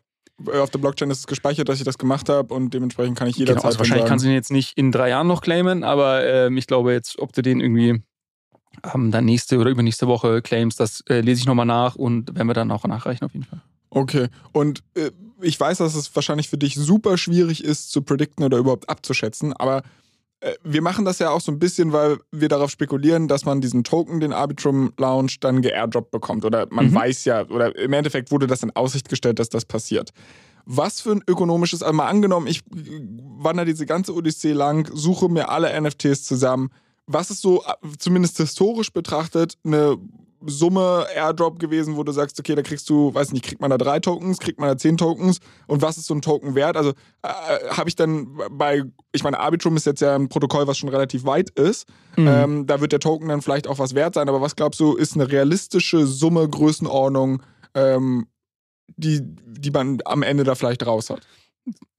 Auf der Blockchain ist es gespeichert, dass ich das gemacht habe. Und dementsprechend kann ich jederzeit sagen. Wahrscheinlich kannst du den jetzt nicht in 3 Jahren noch claimen. Aber ich glaube jetzt, ob du den irgendwie dann nächste oder übernächste Woche claimst, das lese ich nochmal nach. Und werden wir dann auch nachreichen auf jeden Fall. Okay. Und ich weiß, dass es wahrscheinlich für dich super schwierig ist, zu predikten oder überhaupt abzuschätzen, aber wir machen das ja auch so ein bisschen, weil wir darauf spekulieren, dass man diesen Token, den Arbitrum Launch, dann geairdroppt bekommt. Oder man weiß ja, oder im Endeffekt wurde das in Aussicht gestellt, dass das passiert. Was für ein ökonomisches, also mal angenommen, ich wandere diese ganze Odyssee lang, suche mir alle NFTs zusammen. Was ist so, zumindest historisch betrachtet, eine Summe Airdrop gewesen, wo du sagst, okay, da kriegst du, weiß nicht, kriegt man da 3 Tokens, kriegt man da 10 Tokens und was ist so ein Token wert? Also habe ich dann Arbitrum ist jetzt ja ein Protokoll, was schon relativ weit ist, da wird der Token dann vielleicht auch was wert sein, aber was glaubst du, ist eine realistische Summe, Größenordnung, die man am Ende da vielleicht raus hat?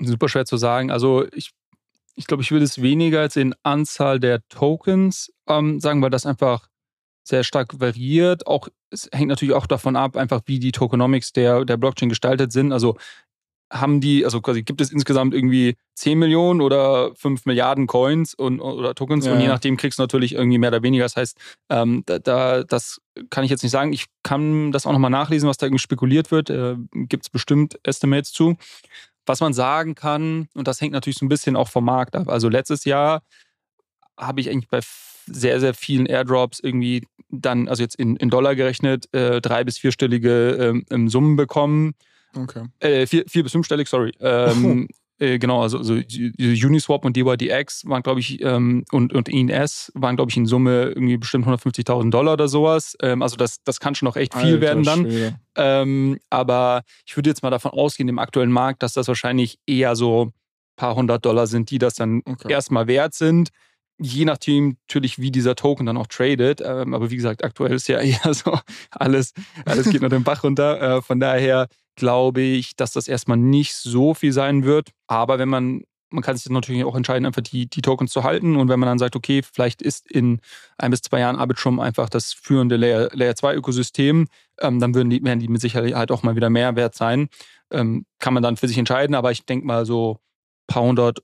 Super schwer zu sagen, also ich glaube, ich würde es weniger als in Anzahl der Tokens sagen, weil das einfach sehr stark variiert. Auch, es hängt natürlich auch davon ab, einfach wie die Tokenomics der Blockchain gestaltet sind. Also quasi gibt es insgesamt irgendwie 10 Millionen oder 5 Milliarden Coins oder Tokens und je nachdem kriegst du natürlich irgendwie mehr oder weniger. Das heißt, das kann ich jetzt nicht sagen. Ich kann das auch nochmal nachlesen, was da irgendwie spekuliert wird. Gibt es bestimmt Estimates zu. Was man sagen kann, und das hängt natürlich so ein bisschen auch vom Markt ab. Also letztes Jahr habe ich eigentlich bei sehr, sehr vielen Airdrops irgendwie dann, also jetzt in Dollar gerechnet, 3- bis 4-stellige Summen bekommen. Okay. 4- bis 5-stellig, sorry. Genau, also Uniswap und DYDX waren, glaube ich, und INS waren, glaube ich, in Summe irgendwie bestimmt $150,000 oder sowas. Also das kann schon noch echt viel werden dann. Aber ich würde jetzt mal davon ausgehen, im aktuellen Markt, dass das wahrscheinlich eher so ein paar $100 sind, die das dann erstmal wert sind. Je nachdem natürlich, wie dieser Token dann auch tradet. Aber wie gesagt, aktuell ist ja eher so, alles geht nur den Bach runter. Von daher glaube ich, dass das erstmal nicht so viel sein wird. Aber wenn man kann sich dann natürlich auch entscheiden, einfach die Tokens zu halten. Und wenn man dann sagt, okay, vielleicht ist in 1 bis 2 Jahren Arbitrum einfach das führende Layer-2-Ökosystem, dann werden die mit Sicherheit auch mal wieder mehr wert sein. Kann man dann für sich entscheiden. Aber ich denke mal so ein paar $100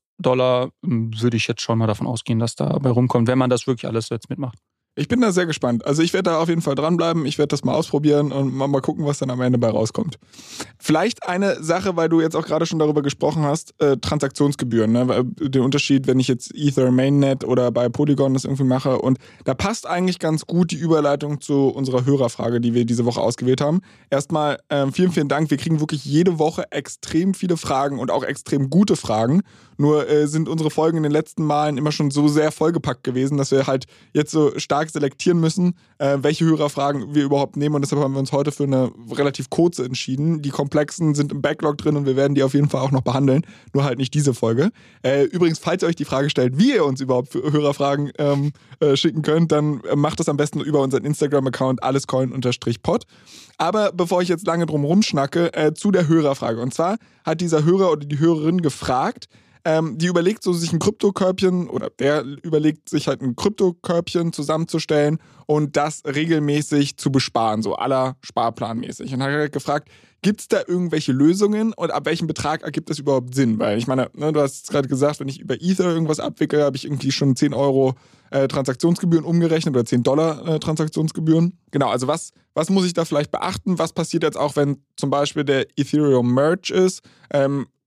würde ich jetzt schon mal davon ausgehen, dass dabei rumkommt, wenn man das wirklich alles jetzt mitmacht. Ich bin da sehr gespannt. Also ich werde da auf jeden Fall dranbleiben. Ich werde das mal ausprobieren und mal gucken, was dann am Ende bei rauskommt. Vielleicht eine Sache, weil du jetzt auch gerade schon darüber gesprochen hast, Transaktionsgebühren. Ne? Der Unterschied, wenn ich jetzt Ether Mainnet oder bei Polygon das irgendwie mache. Und da passt eigentlich ganz gut die Überleitung zu unserer Hörerfrage, die wir diese Woche ausgewählt haben. Erstmal vielen, vielen Dank. Wir kriegen wirklich jede Woche extrem viele Fragen und auch extrem gute Fragen. Nur sind unsere Folgen in den letzten Malen immer schon so sehr vollgepackt gewesen, dass wir halt jetzt so stark stark selektieren müssen, welche Hörerfragen wir überhaupt nehmen. Und deshalb haben wir uns heute für eine relativ kurze entschieden. Die komplexen sind im Backlog drin und wir werden die auf jeden Fall auch noch behandeln. Nur halt nicht diese Folge. Übrigens, falls ihr euch die Frage stellt, wie ihr uns überhaupt für Hörerfragen schicken könnt, dann macht das am besten über unseren Instagram-Account allescoin_pod. Aber bevor ich jetzt lange drum rumschnacke, zu der Hörerfrage. Und zwar hat dieser Hörer oder die Hörerin gefragt, die überlegt so sich ein Kryptokörbchen oder der überlegt sich halt ein Kryptokörbchen zusammenzustellen und das regelmäßig zu besparen, so à la sparplanmäßig. Und hat halt gefragt, gibt es da irgendwelche Lösungen und ab welchem Betrag ergibt das überhaupt Sinn? Weil ich meine, ne, du hast es gerade gesagt, wenn ich über Ether irgendwas abwickle, habe ich irgendwie schon 10 Euro Transaktionsgebühren umgerechnet oder 10 Dollar Transaktionsgebühren. Genau, also was muss ich da vielleicht beachten? Was passiert jetzt auch, wenn zum Beispiel der Ethereum Merge ist?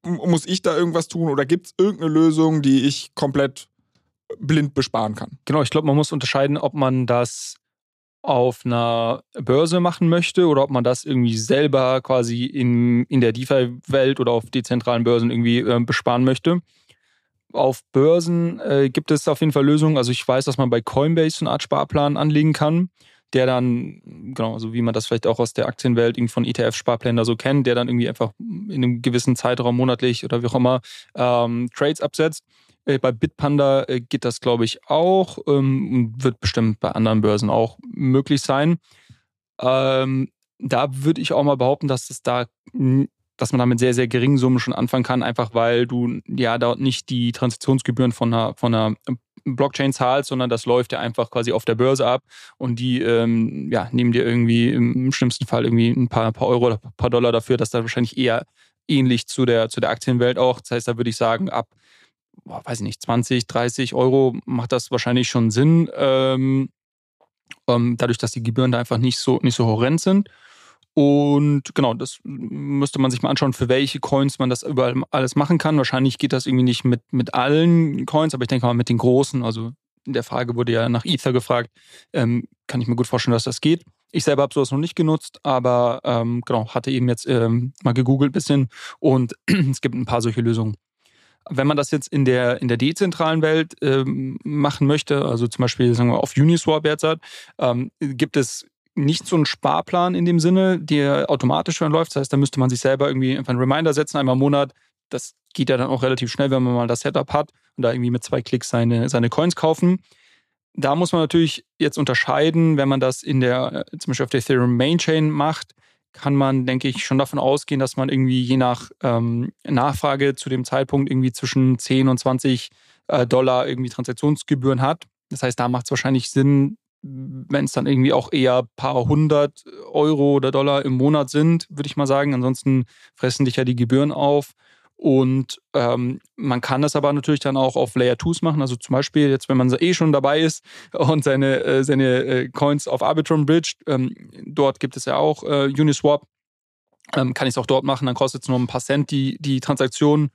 Muss ich da irgendwas tun oder gibt es irgendeine Lösung, die ich komplett blind besparen kann? Genau, ich glaube, man muss unterscheiden, ob man das auf einer Börse machen möchte oder ob man das irgendwie selber quasi in der DeFi-Welt oder auf dezentralen Börsen irgendwie besparen möchte. Auf Börsen gibt es auf jeden Fall Lösungen. Also ich weiß, dass man bei Coinbase so eine Art Sparplan anlegen kann, der dann, genau, so wie man das vielleicht auch aus der Aktienwelt irgendwie von ETF-Sparplänen da so kennt, der dann irgendwie einfach in einem gewissen Zeitraum monatlich oder wie auch immer Trades absetzt. Bei Bitpanda geht das, glaube ich, auch und wird bestimmt bei anderen Börsen auch möglich sein. Da würde ich auch mal behaupten, dass man da mit sehr, sehr geringen Summen schon anfangen kann, einfach weil du ja dort nicht die Transaktionsgebühren von einer Blockchain zahlst, sondern das läuft ja einfach quasi auf der Börse ab und die nehmen dir irgendwie im schlimmsten Fall irgendwie ein paar Euro oder ein paar Dollar dafür, dass da wahrscheinlich eher ähnlich zu der Aktienwelt auch. Das heißt, da würde ich sagen, ab, weiß ich nicht, 20, 30 Euro macht das wahrscheinlich schon Sinn, dadurch, dass die Gebühren da einfach nicht so horrend sind. Und genau, das müsste man sich mal anschauen, für welche Coins man das überall alles machen kann. Wahrscheinlich geht das irgendwie nicht mit allen Coins, aber ich denke mal mit den großen. Also in der Frage wurde ja nach Ether gefragt. Kann ich mir gut vorstellen, dass das geht. Ich selber habe sowas noch nicht genutzt, aber genau, hatte eben jetzt mal gegoogelt ein bisschen und es gibt ein paar solche Lösungen. Wenn man das jetzt in der dezentralen Welt machen möchte, also zum Beispiel sagen wir auf Uniswap jetzt hat, gibt es nicht so ein Sparplan in dem Sinne, der automatisch läuft. Das heißt, da müsste man sich selber irgendwie einfach einen Reminder setzen, einmal im Monat. Das geht ja dann auch relativ schnell, wenn man mal das Setup hat und da irgendwie mit 2 Klicks seine Coins kaufen. Da muss man natürlich jetzt unterscheiden, wenn man das zum Beispiel auf der Ethereum Main Chain macht, kann man, denke ich, schon davon ausgehen, dass man irgendwie je nach Nachfrage zu dem Zeitpunkt irgendwie zwischen 10 und 20 Dollar irgendwie Transaktionsgebühren hat. Das heißt, da macht es wahrscheinlich Sinn, wenn es dann irgendwie auch eher ein paar hundert Euro oder Dollar im Monat sind, würde ich mal sagen. Ansonsten fressen dich ja die Gebühren auf. Und man kann das aber natürlich dann auch auf Layer 2s machen. Also zum Beispiel jetzt, wenn man schon dabei ist und seine Coins auf Arbitrum bridged, dort gibt es ja auch Uniswap, kann ich es auch dort machen. Dann kostet es nur ein paar Cent die Transaktion.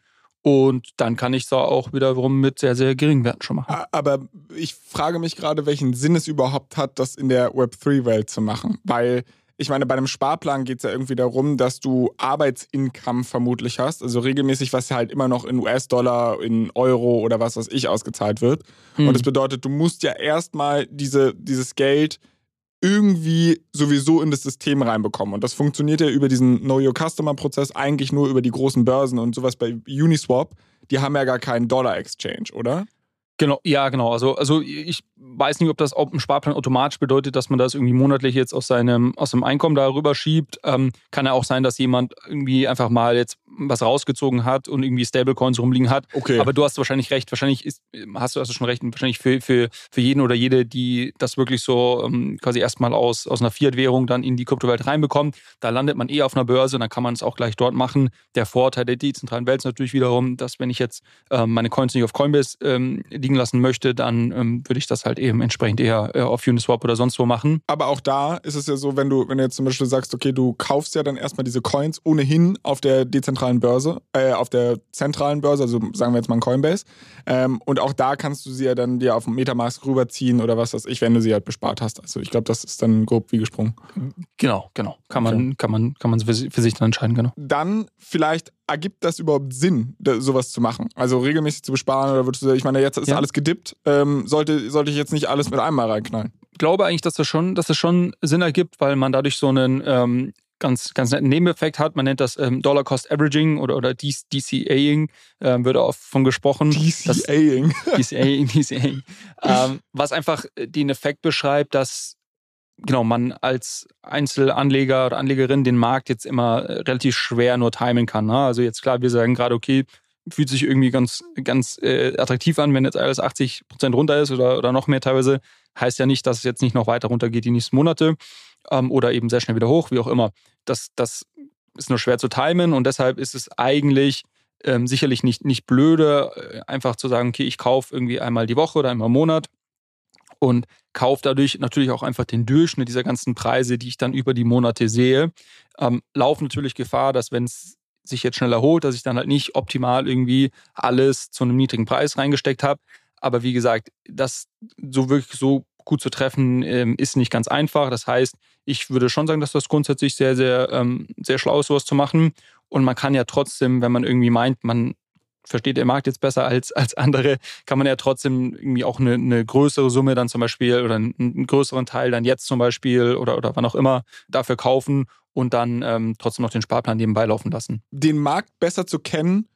Und dann kann ich es auch wiederum mit sehr, sehr geringen Werten schon machen. Aber ich frage mich gerade, welchen Sinn es überhaupt hat, das in der Web3-Welt zu machen. Weil, ich meine, bei einem Sparplan geht es ja irgendwie darum, dass du Arbeitsinkommen vermutlich hast. Also regelmäßig, was ja halt immer noch in US-Dollar, in Euro oder was weiß ich ausgezahlt wird. Hm. Und das bedeutet, du musst ja erstmal dieses Geld irgendwie sowieso in das System reinbekommen. Und das funktioniert ja über diesen Know-Your-Customer-Prozess eigentlich nur über die großen Börsen und sowas bei Uniswap. Die haben ja gar keinen Dollar-Exchange, oder? Genau, ja, genau. Also ich weiß nicht, ob das auf dem Sparplan automatisch bedeutet, dass man das irgendwie monatlich jetzt aus seinem Einkommen darüber schiebt. Kann ja auch sein, dass jemand irgendwie einfach mal jetzt was rausgezogen hat und irgendwie Stablecoins rumliegen hat. Okay. Aber du hast wahrscheinlich recht. Wahrscheinlich hast du schon recht. Wahrscheinlich für jeden oder jede, die das wirklich so quasi erstmal aus einer Fiat-Währung dann in die Kryptowelt reinbekommt, da landet man auf einer Börse und dann kann man es auch gleich dort machen. Der Vorteil der dezentralen Welt ist natürlich wiederum, dass wenn ich jetzt meine Coins nicht auf Coinbase liegen lassen möchte, dann würde ich das halt eben entsprechend eher auf Uniswap oder sonst wo machen. Aber auch da ist es ja so, wenn du jetzt zum Beispiel sagst, okay, du kaufst ja dann erstmal diese Coins ohnehin auf der dezentralen Börse, auf der zentralen Börse, also sagen wir jetzt mal Coinbase, und auch da kannst du sie ja dann dir auf dem Metamask rüberziehen oder was weiß ich, wenn du sie halt bespart hast. Also ich glaube, das ist dann grob wie gesprungen. Genau. Kann man für sich dann entscheiden, genau. Dann vielleicht ergibt das überhaupt Sinn, sowas zu machen? Also regelmäßig zu besparen oder würdest du, ich meine, jetzt ist alles gedippt, sollte ich jetzt nicht alles mit einmal reinknallen? glaube eigentlich, dass das schon Sinn ergibt, weil man dadurch so einen ganz netten Nebeneffekt hat. Man nennt das Dollar Cost Averaging oder DCAing, wird oft von gesprochen. DCAing. Was einfach den Effekt beschreibt, dass man als Einzelanleger oder Anlegerin den Markt jetzt immer relativ schwer nur timen kann. Ne? Also jetzt klar, wir sagen gerade, okay, fühlt sich irgendwie ganz attraktiv an, wenn jetzt alles 80% runter ist oder noch mehr teilweise. Heißt ja nicht, dass es jetzt nicht noch weiter runter geht die nächsten Monate oder eben sehr schnell wieder hoch, wie auch immer. Das ist nur schwer zu timen und deshalb ist es eigentlich sicherlich nicht blöde, einfach zu sagen, okay, ich kaufe irgendwie einmal die Woche oder einmal im Monat und kaufe dadurch natürlich auch einfach den Durchschnitt dieser ganzen Preise, die ich dann über die Monate sehe. Laufe natürlich Gefahr, dass wenn es sich jetzt schnell erholt, dass ich dann halt nicht optimal irgendwie alles zu einem niedrigen Preis reingesteckt habe. Aber wie gesagt, das so gut zu treffen, ist nicht ganz einfach. Das heißt, ich würde schon sagen, dass das grundsätzlich sehr, sehr, sehr schlau ist, sowas zu machen. Und man kann ja trotzdem, wenn man irgendwie meint, man versteht den Markt jetzt besser als andere, kann man ja trotzdem irgendwie auch eine größere Summe dann zum Beispiel oder einen größeren Teil dann jetzt zum Beispiel oder wann auch immer dafür kaufen und dann trotzdem noch den Sparplan nebenbei laufen lassen. Den Markt besser zu kennen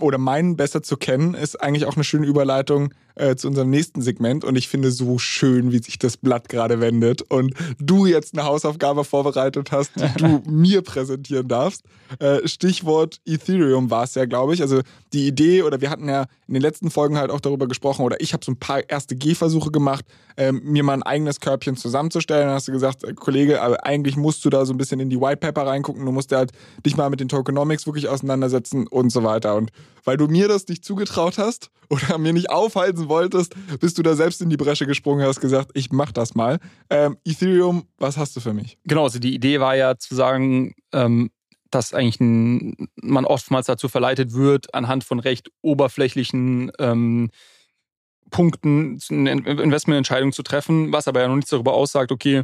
oder meinen besser zu kennen, ist eigentlich auch eine schöne Überleitung zu unserem nächsten Segment. Und ich finde so schön, wie sich das Blatt gerade wendet und du jetzt eine Hausaufgabe vorbereitet hast, die du mir präsentieren darfst. Stichwort Ethereum war es ja, glaube ich. Also die Idee, oder wir hatten ja in den letzten Folgen halt auch darüber gesprochen, oder ich habe so ein paar erste Gehversuche gemacht, mir mal ein eigenes Körbchen zusammenzustellen. Dann hast du gesagt, Kollege, aber eigentlich musst du da so ein bisschen in die White Paper reingucken. Du musst ja halt dich mal mit den Tokenomics wirklich auseinandersetzen und so weiter. Und weil du mir das nicht zugetraut hast oder mir nicht aufhalten wolltest, bist du da selbst in die Bresche gesprungen und hast gesagt, ich mach das mal. Ethereum, was hast du für mich? Genau, also die Idee war ja zu sagen, dass eigentlich man oftmals dazu verleitet wird, anhand von recht oberflächlichen Punkten eine Investmententscheidung zu treffen, was aber ja noch nichts darüber aussagt, okay,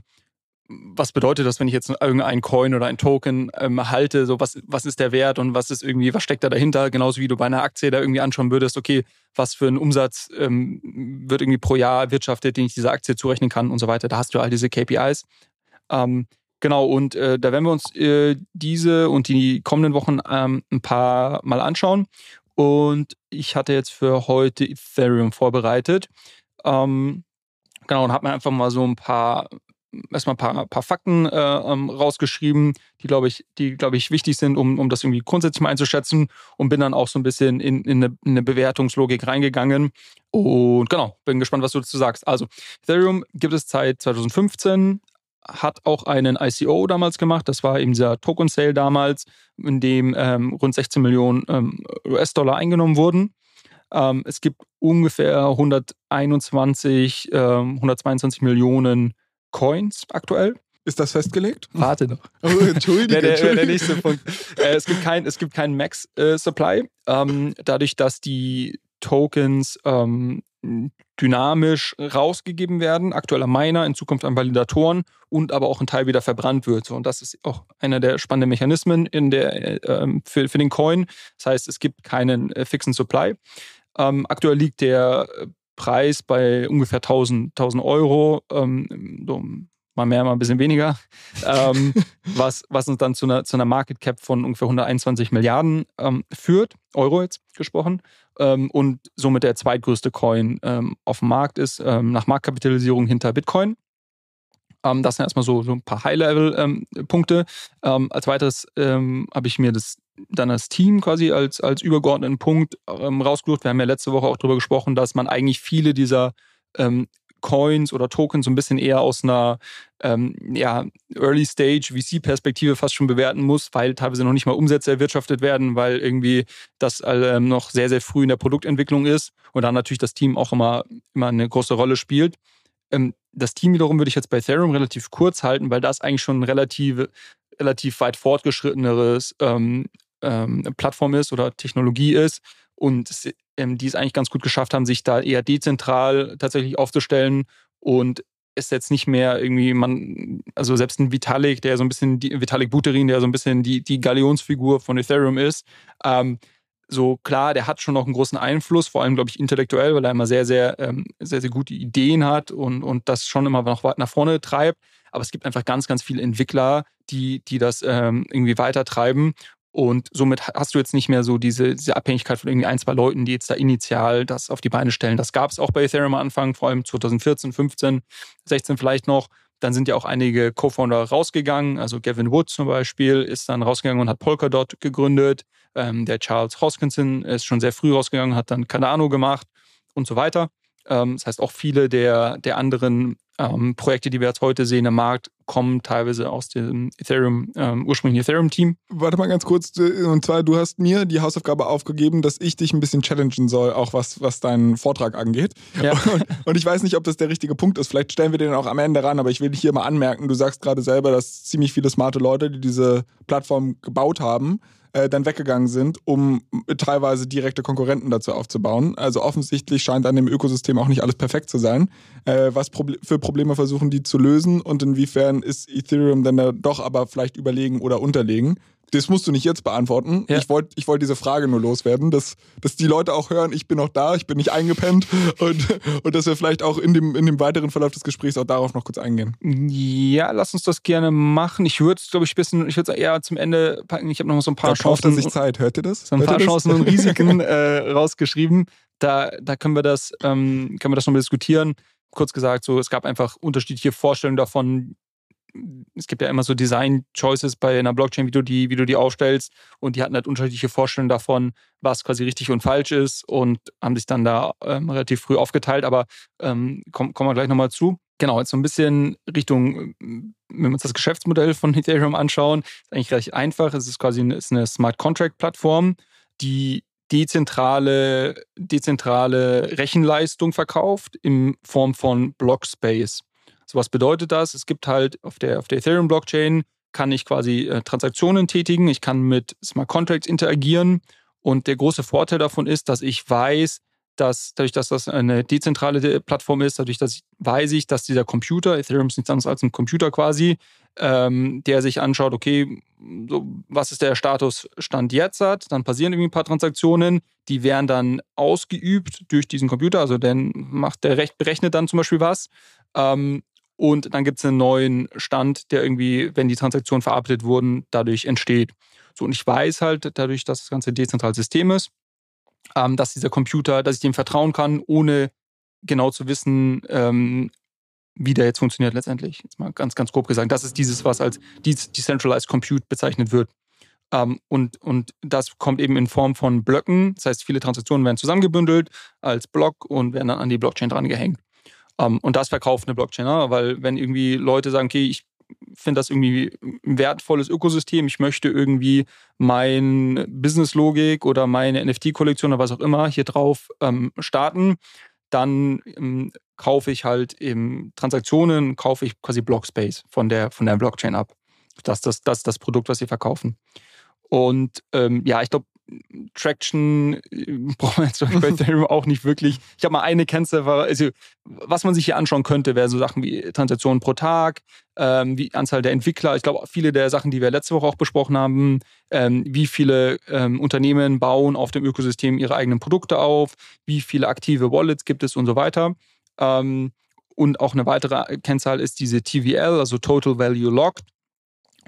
was bedeutet das, wenn ich jetzt irgendeinen Coin oder einen Token halte? So, was ist der Wert und was steckt da dahinter? Genauso wie du bei einer Aktie da irgendwie anschauen würdest, okay, was für einen Umsatz wird irgendwie pro Jahr erwirtschaftet, den ich dieser Aktie zurechnen kann und so weiter. Da hast du all diese KPIs. Da werden wir uns diese und die kommenden Wochen ein paar Mal anschauen. Und ich hatte jetzt für heute Ethereum vorbereitet. Und habe mir einfach mal so erstmal ein paar Fakten rausgeschrieben, die, glaube ich, wichtig sind, um das irgendwie grundsätzlich mal einzuschätzen, und bin dann auch so ein bisschen in eine Bewertungslogik reingegangen. Und genau, bin gespannt, was du dazu sagst. Also, Ethereum gibt es seit 2015, hat auch einen ICO damals gemacht. Das war eben dieser Token Sale damals, in dem rund 16 Millionen US-Dollar eingenommen wurden. Es gibt ungefähr 122 Millionen Coins aktuell. Ist das festgelegt? Warte doch. Oh, Entschuldige. Der nächste Punkt. Es gibt keinen Max-Supply. Dadurch, dass die Tokens dynamisch rausgegeben werden, aktueller Miner, in Zukunft an Validatoren und aber auch ein Teil wieder verbrannt wird. Und das ist auch einer der spannenden Mechanismen für den Coin. Das heißt, es gibt keinen fixen Supply. Aktuell liegt der Preis bei ungefähr 1000 Euro, so mal mehr, mal ein bisschen weniger, was uns dann zu einer Market Cap von ungefähr 121 Milliarden führt, Euro jetzt gesprochen, und somit der zweitgrößte Coin auf dem Markt ist, nach Marktkapitalisierung hinter Bitcoin. Das sind erstmal so ein paar High-Level-Punkte. Als weiteres habe ich mir das Team quasi als übergeordneten Punkt rausgesucht. Wir haben ja letzte Woche auch darüber gesprochen, dass man eigentlich viele dieser Coins oder Tokens so ein bisschen eher aus einer Early-Stage-VC-Perspektive fast schon bewerten muss, weil teilweise noch nicht mal Umsätze erwirtschaftet werden, weil irgendwie das noch sehr, sehr früh in der Produktentwicklung ist und dann natürlich das Team auch immer eine große Rolle spielt. Das Team wiederum würde ich jetzt bei Ethereum relativ kurz halten, weil das eigentlich schon ein relativ weit fortgeschritteneres Plattform ist oder Technologie ist und die es eigentlich ganz gut geschafft haben, sich da eher dezentral tatsächlich aufzustellen und ist jetzt nicht mehr irgendwie, selbst ein Vitalik, der so ein bisschen Vitalik Buterin, der so ein bisschen die Galionsfigur von Ethereum ist, so klar, der hat schon noch einen großen Einfluss, vor allem, glaube ich, intellektuell, weil er immer sehr, sehr gute Ideen hat und das schon immer noch weit nach vorne treibt. Aber es gibt einfach ganz, ganz viele Entwickler, die das irgendwie weitertreiben. Und somit hast du jetzt nicht mehr so diese Abhängigkeit von irgendwie ein, zwei Leuten, die jetzt da initial das auf die Beine stellen. Das gab es auch bei Ethereum am Anfang, vor allem 2014, 15, 16 vielleicht noch. Dann sind ja auch einige Co-Founder rausgegangen. Also Gavin Wood zum Beispiel ist dann rausgegangen und hat Polkadot gegründet. Der Charles Hoskinson ist schon sehr früh rausgegangen, hat dann Cardano gemacht und so weiter. Das heißt, auch viele der anderen Projekte, die wir jetzt heute sehen im Markt, kommen teilweise aus dem Ethereum, ursprünglichen Ethereum-Team. Warte mal ganz kurz, und zwar, du hast mir die Hausaufgabe aufgegeben, dass ich dich ein bisschen challengen soll, auch was deinen Vortrag angeht. Ja. Und ich weiß nicht, ob das der richtige Punkt ist. Vielleicht stellen wir den auch am Ende ran, aber ich will dich hier mal anmerken, du sagst gerade selber, dass ziemlich viele smarte Leute, die diese Plattform gebaut haben, dann weggegangen sind, um teilweise direkte Konkurrenten dazu aufzubauen. Also offensichtlich scheint an dem Ökosystem auch nicht alles perfekt zu sein. Was für Probleme versuchen die zu lösen und inwiefern ist Ethereum dann da doch aber vielleicht überlegen oder unterlegen? Das musst du nicht jetzt beantworten. Ja. Ich wollte diese Frage nur loswerden, dass die Leute auch hören, ich bin noch da, ich bin nicht eingepennt und dass wir vielleicht auch in dem weiteren Verlauf des Gesprächs auch darauf noch kurz eingehen. Ja, lass uns das gerne machen. Ich würde es, glaube ich, eher zum Ende packen. Ich habe noch mal so ein paar Chancen. Kauft er sich Zeit, hört ihr das? So ein paar Chancen und Risiken rausgeschrieben. Da können wir das nochmal diskutieren. Kurz gesagt, so, es gab einfach unterschiedliche Vorstellungen davon. Es gibt ja immer so Design-Choices bei einer Blockchain, wie du die aufstellst. Und die hatten halt unterschiedliche Vorstellungen davon, was quasi richtig und falsch ist und haben sich dann da relativ früh aufgeteilt. Aber kommen wir gleich nochmal zu. Genau, jetzt so ein bisschen Richtung, wenn wir uns das Geschäftsmodell von Ethereum anschauen, ist eigentlich recht einfach. Es ist quasi eine Smart-Contract-Plattform, die dezentrale Rechenleistung verkauft in Form von Blockspace. So, was bedeutet das? Es gibt halt auf der Ethereum-Blockchain kann ich quasi Transaktionen tätigen, ich kann mit Smart Contracts interagieren und der große Vorteil davon ist, dass ich weiß, dass dadurch, dass das eine dezentrale Plattform ist, dass dieser Computer, Ethereum ist nichts anderes als ein Computer quasi, der sich anschaut, okay, so, was ist der Statusstand jetzt hat, dann passieren irgendwie ein paar Transaktionen, die werden dann ausgeübt durch diesen Computer, also dann berechnet dann zum Beispiel was, und dann gibt es einen neuen Stand, der irgendwie, wenn die Transaktionen verarbeitet wurden, dadurch entsteht. So, und ich weiß halt, dadurch, dass das ganze dezentrales System ist, dass dieser Computer, dass ich dem vertrauen kann, ohne genau zu wissen, wie der jetzt funktioniert letztendlich. Jetzt mal ganz, ganz grob gesagt. Das ist dieses, was als Decentralized Compute bezeichnet wird. Und das kommt eben in Form von Blöcken. Das heißt, viele Transaktionen werden zusammengebündelt als Block und werden dann an die Blockchain dran gehängt. Und das verkauft eine Blockchain, weil wenn irgendwie Leute sagen, okay, ich finde das irgendwie ein wertvolles Ökosystem, ich möchte irgendwie meine Business-Logik oder meine NFT-Kollektion oder was auch immer hier drauf starten, dann kaufe ich halt eben Transaktionen, kaufe ich quasi Blockspace von der Blockchain ab. Das ist das Produkt, was sie verkaufen. Und ich glaube, Traction braucht man jetzt bei Ethereum auch nicht wirklich. Ich habe mal eine Kennziffer, also was man sich hier anschauen könnte, wäre so Sachen wie Transaktionen pro Tag, die Anzahl der Entwickler. Ich glaube, viele der Sachen, die wir letzte Woche auch besprochen haben, wie viele Unternehmen bauen auf dem Ökosystem ihre eigenen Produkte auf, wie viele aktive Wallets gibt es und so weiter. Und auch eine weitere Kennzahl ist diese TVL, also Total Value Locked.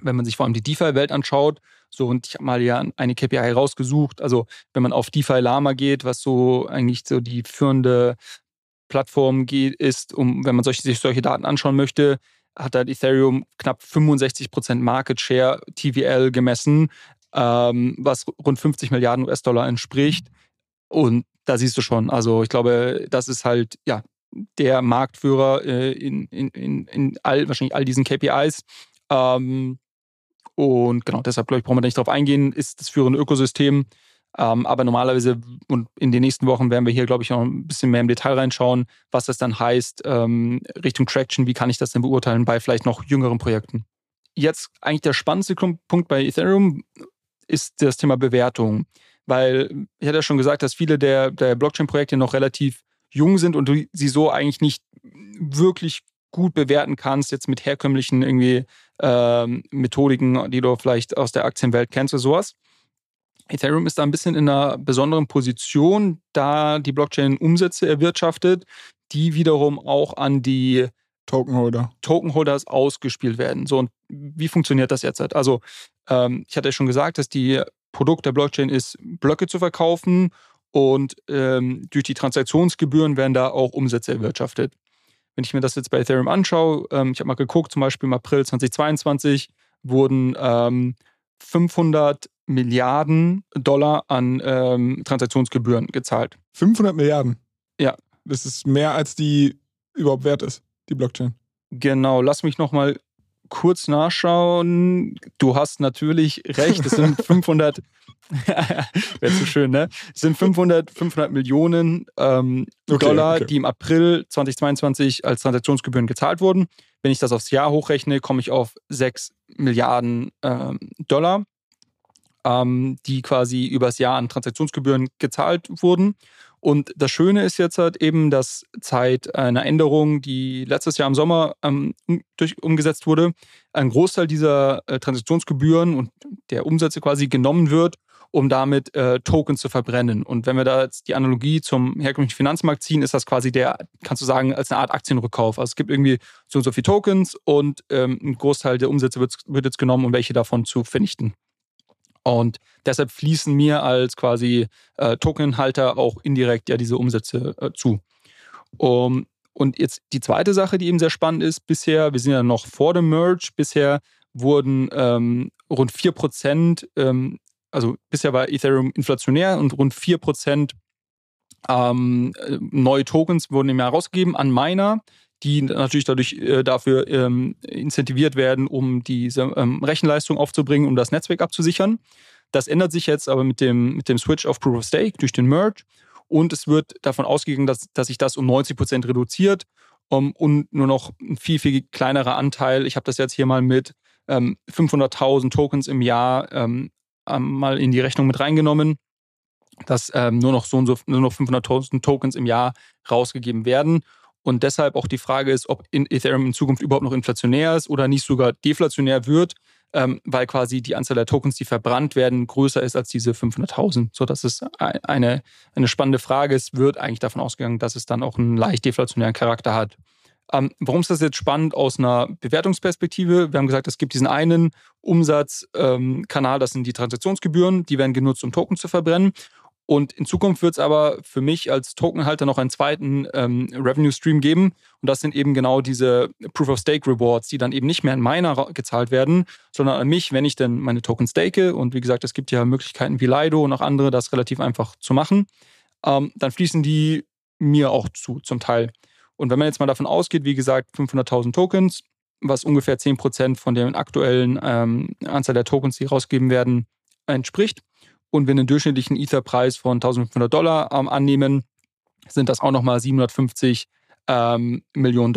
Wenn man sich vor allem die DeFi-Welt anschaut, so, und ich habe mal ja eine KPI rausgesucht, also wenn man auf DeFiLama geht, was so eigentlich so die führende Plattform ist, wenn man sich solche Daten anschauen möchte, hat halt Ethereum knapp 65% Market Share TVL gemessen, was rund 50 Milliarden US-Dollar entspricht. Und da siehst du schon, also ich glaube, das ist halt, ja, der Marktführer wahrscheinlich all diesen KPIs. Und genau, deshalb, glaube ich, brauchen wir da nicht drauf eingehen, ist das führende Ökosystem. Aber normalerweise und in den nächsten Wochen werden wir hier, glaube ich, noch ein bisschen mehr im Detail reinschauen, was das dann heißt, Richtung Traction, wie kann ich das denn beurteilen bei vielleicht noch jüngeren Projekten. Jetzt eigentlich der spannendste Punkt bei Ethereum ist das Thema Bewertung. Weil ich hatte ja schon gesagt, dass viele der Blockchain-Projekte noch relativ jung sind und du sie so eigentlich nicht wirklich gut bewerten kannst, jetzt mit herkömmlichen irgendwie Methodiken, die du vielleicht aus der Aktienwelt kennst oder sowas. Ethereum ist da ein bisschen in einer besonderen Position, da die Blockchain Umsätze erwirtschaftet, die wiederum auch an die Tokenholders ausgespielt werden. So, und wie funktioniert das jetzt? Also, ich hatte ja schon gesagt, dass die Produkt der Blockchain ist, Blöcke zu verkaufen, und durch die Transaktionsgebühren werden da auch Umsätze erwirtschaftet. Wenn ich mir das jetzt bei Ethereum anschaue, ich habe mal geguckt, zum Beispiel im April 2022 wurden $500 Milliarden an Transaktionsgebühren gezahlt. 500 Milliarden? Ja. Das ist mehr, als die überhaupt wert ist, die Blockchain. Genau, lass mich nochmal kurz nachschauen. Du hast natürlich recht, es sind 500, wäre zu schön, ne? Es sind 500 Millionen $, die im April 2022 als Transaktionsgebühren gezahlt wurden. Wenn ich das aufs Jahr hochrechne, komme ich auf 6 Milliarden $, die quasi übers Jahr an Transaktionsgebühren gezahlt wurden. Und das Schöne ist jetzt halt eben, dass seit einer Änderung, die letztes Jahr im Sommer umgesetzt wurde, ein Großteil dieser Transaktionsgebühren und der Umsätze quasi genommen wird, um damit Tokens zu verbrennen. Und wenn wir da jetzt die Analogie zum herkömmlichen Finanzmarkt ziehen, ist das quasi kannst du sagen, als eine Art Aktienrückkauf. Also es gibt irgendwie so und so viele Tokens und ein Großteil der Umsätze wird jetzt genommen, um welche davon zu vernichten. Und deshalb fließen mir als quasi Tokenhalter auch indirekt ja diese Umsätze zu. Und jetzt die zweite Sache, die eben sehr spannend ist, bisher, wir sind ja noch vor dem Merge, bisher wurden rund 4%, also bisher war Ethereum inflationär und rund 4% neue Tokens wurden im Jahr rausgegeben an Miner, die natürlich dadurch dafür incentiviert werden, um diese Rechenleistung aufzubringen, um das Netzwerk abzusichern. Das ändert sich jetzt aber mit dem Switch auf Proof of Stake durch den Merge, und es wird davon ausgegangen, dass sich das um 90% reduziert und nur noch ein viel, viel kleinerer Anteil. Ich habe das jetzt hier mal mit 500.000 Tokens im Jahr mal in die Rechnung mit reingenommen, dass nur noch 500.000 Tokens im Jahr rausgegeben werden. Und deshalb auch die Frage ist, ob Ethereum in Zukunft überhaupt noch inflationär ist oder nicht sogar deflationär wird, weil quasi die Anzahl der Tokens, die verbrannt werden, größer ist als diese 500.000. So, das ist eine spannende Frage. Es wird eigentlich davon ausgegangen, dass es dann auch einen leicht deflationären Charakter hat. Warum ist das jetzt spannend aus einer Bewertungsperspektive? Wir haben gesagt, es gibt diesen einen Umsatzkanal, das sind die Transaktionsgebühren. Die werden genutzt, um Token zu verbrennen. Und in Zukunft wird es aber für mich als Tokenhalter noch einen zweiten Revenue-Stream geben. Und das sind eben genau diese Proof-of-Stake-Rewards, die dann eben nicht mehr an Miner gezahlt werden, sondern an mich, wenn ich denn meine Token stake. Und wie gesagt, es gibt ja Möglichkeiten wie Lido und auch andere, das relativ einfach zu machen. Dann fließen die mir auch zum Teil. Und wenn man jetzt mal davon ausgeht, wie gesagt, 500.000 Tokens, was ungefähr 10% von der aktuellen Anzahl der Tokens, die rausgegeben werden, entspricht, und wir einen durchschnittlichen Ether-Preis von $1.500 annehmen, sind das auch nochmal 750 Millionen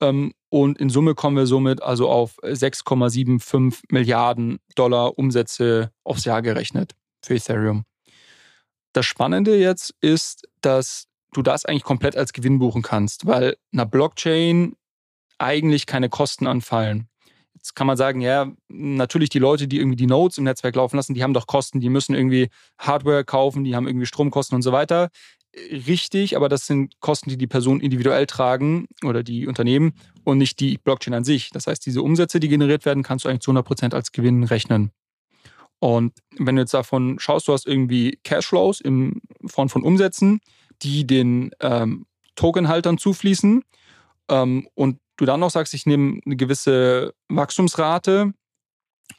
$. Und in Summe kommen wir somit also auf 6,75 Milliarden $ Umsätze aufs Jahr gerechnet für Ethereum. Das Spannende jetzt ist, dass du das eigentlich komplett als Gewinn buchen kannst, weil einer Blockchain eigentlich keine Kosten anfallen. Jetzt kann man sagen, ja, natürlich die Leute, die irgendwie die Nodes im Netzwerk laufen lassen, die haben doch Kosten, die müssen irgendwie Hardware kaufen, die haben irgendwie Stromkosten und so weiter. Richtig, aber das sind Kosten, die die Personen individuell tragen oder die Unternehmen und nicht die Blockchain an sich. Das heißt, diese Umsätze, die generiert werden, kannst du eigentlich zu 100% als Gewinn rechnen. Und wenn du jetzt davon schaust, du hast irgendwie Cashflows in Form von Umsätzen, die den Tokenhaltern zufließen, und du dann noch sagst, ich nehme eine gewisse Wachstumsrate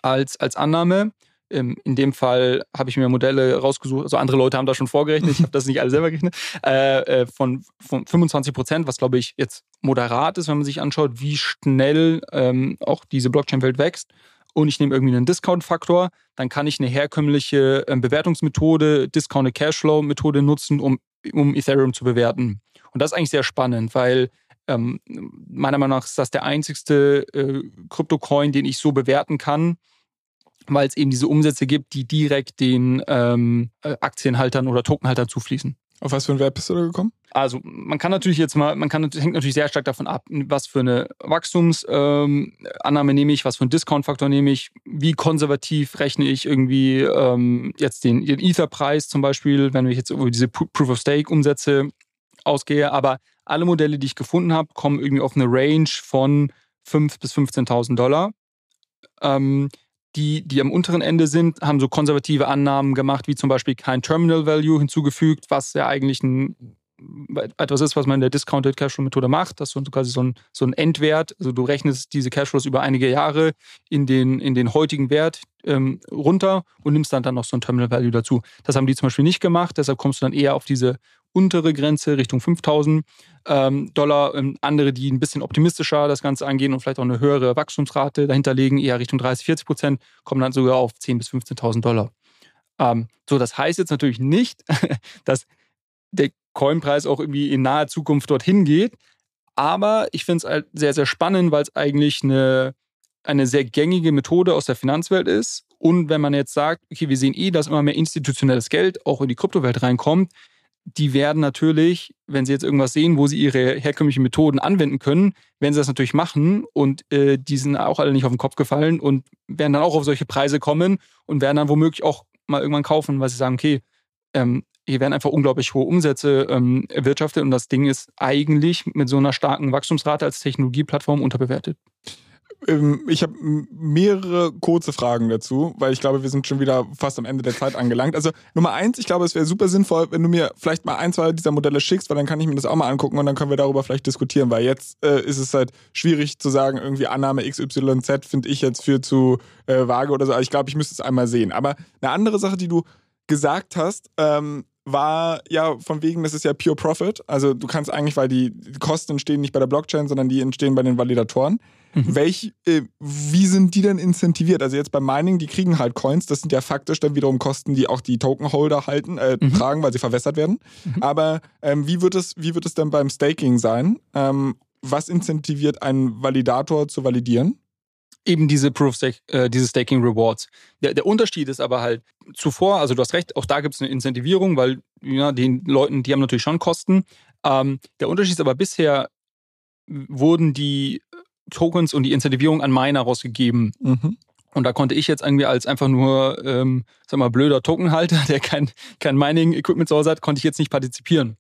als Annahme. In dem Fall habe ich mir Modelle rausgesucht, also andere Leute haben da schon vorgerechnet, ich habe das nicht alle selber gerechnet, von 25%, was glaube ich jetzt moderat ist, wenn man sich anschaut, wie schnell auch diese Blockchain-Welt wächst. Und ich nehme irgendwie einen Discount-Faktor, dann kann ich eine herkömmliche Bewertungsmethode, Discounted Cashflow-Methode nutzen, um Ethereum zu bewerten. Und das ist eigentlich sehr spannend, weil meiner Meinung nach ist das der einzigste Krypto-Coin, den ich so bewerten kann, weil es eben diese Umsätze gibt, die direkt den Aktienhaltern oder Tokenhaltern zufließen. Auf was für einen Wert bist du da gekommen? Also hängt natürlich sehr stark davon ab, was für eine Wachstumsannahme nehme ich, was für einen Discount-Faktor nehme ich, wie konservativ rechne ich irgendwie jetzt den Ether-Preis zum Beispiel, wenn ich jetzt über diese Proof of Stake Umsätze ausgehe. Aber alle Modelle, die ich gefunden habe, kommen irgendwie auf eine Range von 5.000 bis 15.000 Dollar. Die am unteren Ende sind, haben so konservative Annahmen gemacht, wie zum Beispiel kein Terminal Value hinzugefügt, was ja eigentlich etwas ist, was man in der Discounted Cashflow Methode macht. Das ist quasi so ein Endwert. Also du rechnest diese Cashflows über einige Jahre in den heutigen Wert runter und nimmst dann noch so ein Terminal Value dazu. Das haben die zum Beispiel nicht gemacht. Deshalb kommst du dann eher auf diese untere Grenze Richtung 5.000 Dollar. Andere, die ein bisschen optimistischer das Ganze angehen und vielleicht auch eine höhere Wachstumsrate dahinterlegen, eher Richtung 30-40%, kommen dann sogar auf 10.000 bis 15.000 Dollar. Das heißt jetzt natürlich nicht, dass der Coinpreis auch irgendwie in naher Zukunft dorthin geht, aber ich finde es halt sehr, sehr spannend, weil es eigentlich eine sehr gängige Methode aus der Finanzwelt ist. Und wenn man jetzt sagt, okay, wir sehen dass immer mehr institutionelles Geld auch in die Kryptowelt reinkommt, die werden natürlich, wenn sie jetzt irgendwas sehen, wo sie ihre herkömmlichen Methoden anwenden können, werden sie das natürlich machen und die sind auch alle nicht auf den Kopf gefallen und werden dann auch auf solche Preise kommen und werden dann womöglich auch mal irgendwann kaufen, weil sie sagen, okay, hier werden einfach unglaublich hohe Umsätze erwirtschaftet und das Ding ist eigentlich mit so einer starken Wachstumsrate als Technologieplattform unterbewertet. Ich habe mehrere kurze Fragen dazu, weil ich glaube, wir sind schon wieder fast am Ende der Zeit angelangt. Also Nummer 1, ich glaube, es wäre super sinnvoll, wenn du mir vielleicht mal 1, 2 dieser Modelle schickst, weil dann kann ich mir das auch mal angucken und dann können wir darüber vielleicht diskutieren, weil jetzt ist es halt schwierig zu sagen, irgendwie Annahme XYZ finde ich jetzt für zu vage oder so. Also ich glaube, ich müsste es einmal sehen. Aber eine andere Sache, die du gesagt hast, war ja von wegen, das ist ja Pure Profit. Also du kannst eigentlich, weil die Kosten entstehen nicht bei der Blockchain, sondern die entstehen bei den Validatoren. Mhm. Wie sind die denn incentiviert? Also jetzt bei Mining, die kriegen halt Coins, das sind ja faktisch dann wiederum Kosten, die auch die Tokenholder tragen, weil sie verwässert werden. Mhm. Aber wie wird es dann beim Staking sein? Was incentiviert einen Validator zu validieren? Eben diese diese Staking Rewards. Der Unterschied ist aber halt zuvor, also du hast recht, auch da gibt es eine Incentivierung, weil ja, den Leuten, die haben natürlich schon Kosten. Der Unterschied ist aber, bisher wurden die Tokens und die Incentivierung an Miner rausgegeben. Mhm. Und da konnte ich jetzt irgendwie als einfach nur, blöder Tokenhalter, der kein Mining-Equipment zu Hause hat, konnte ich jetzt nicht partizipieren.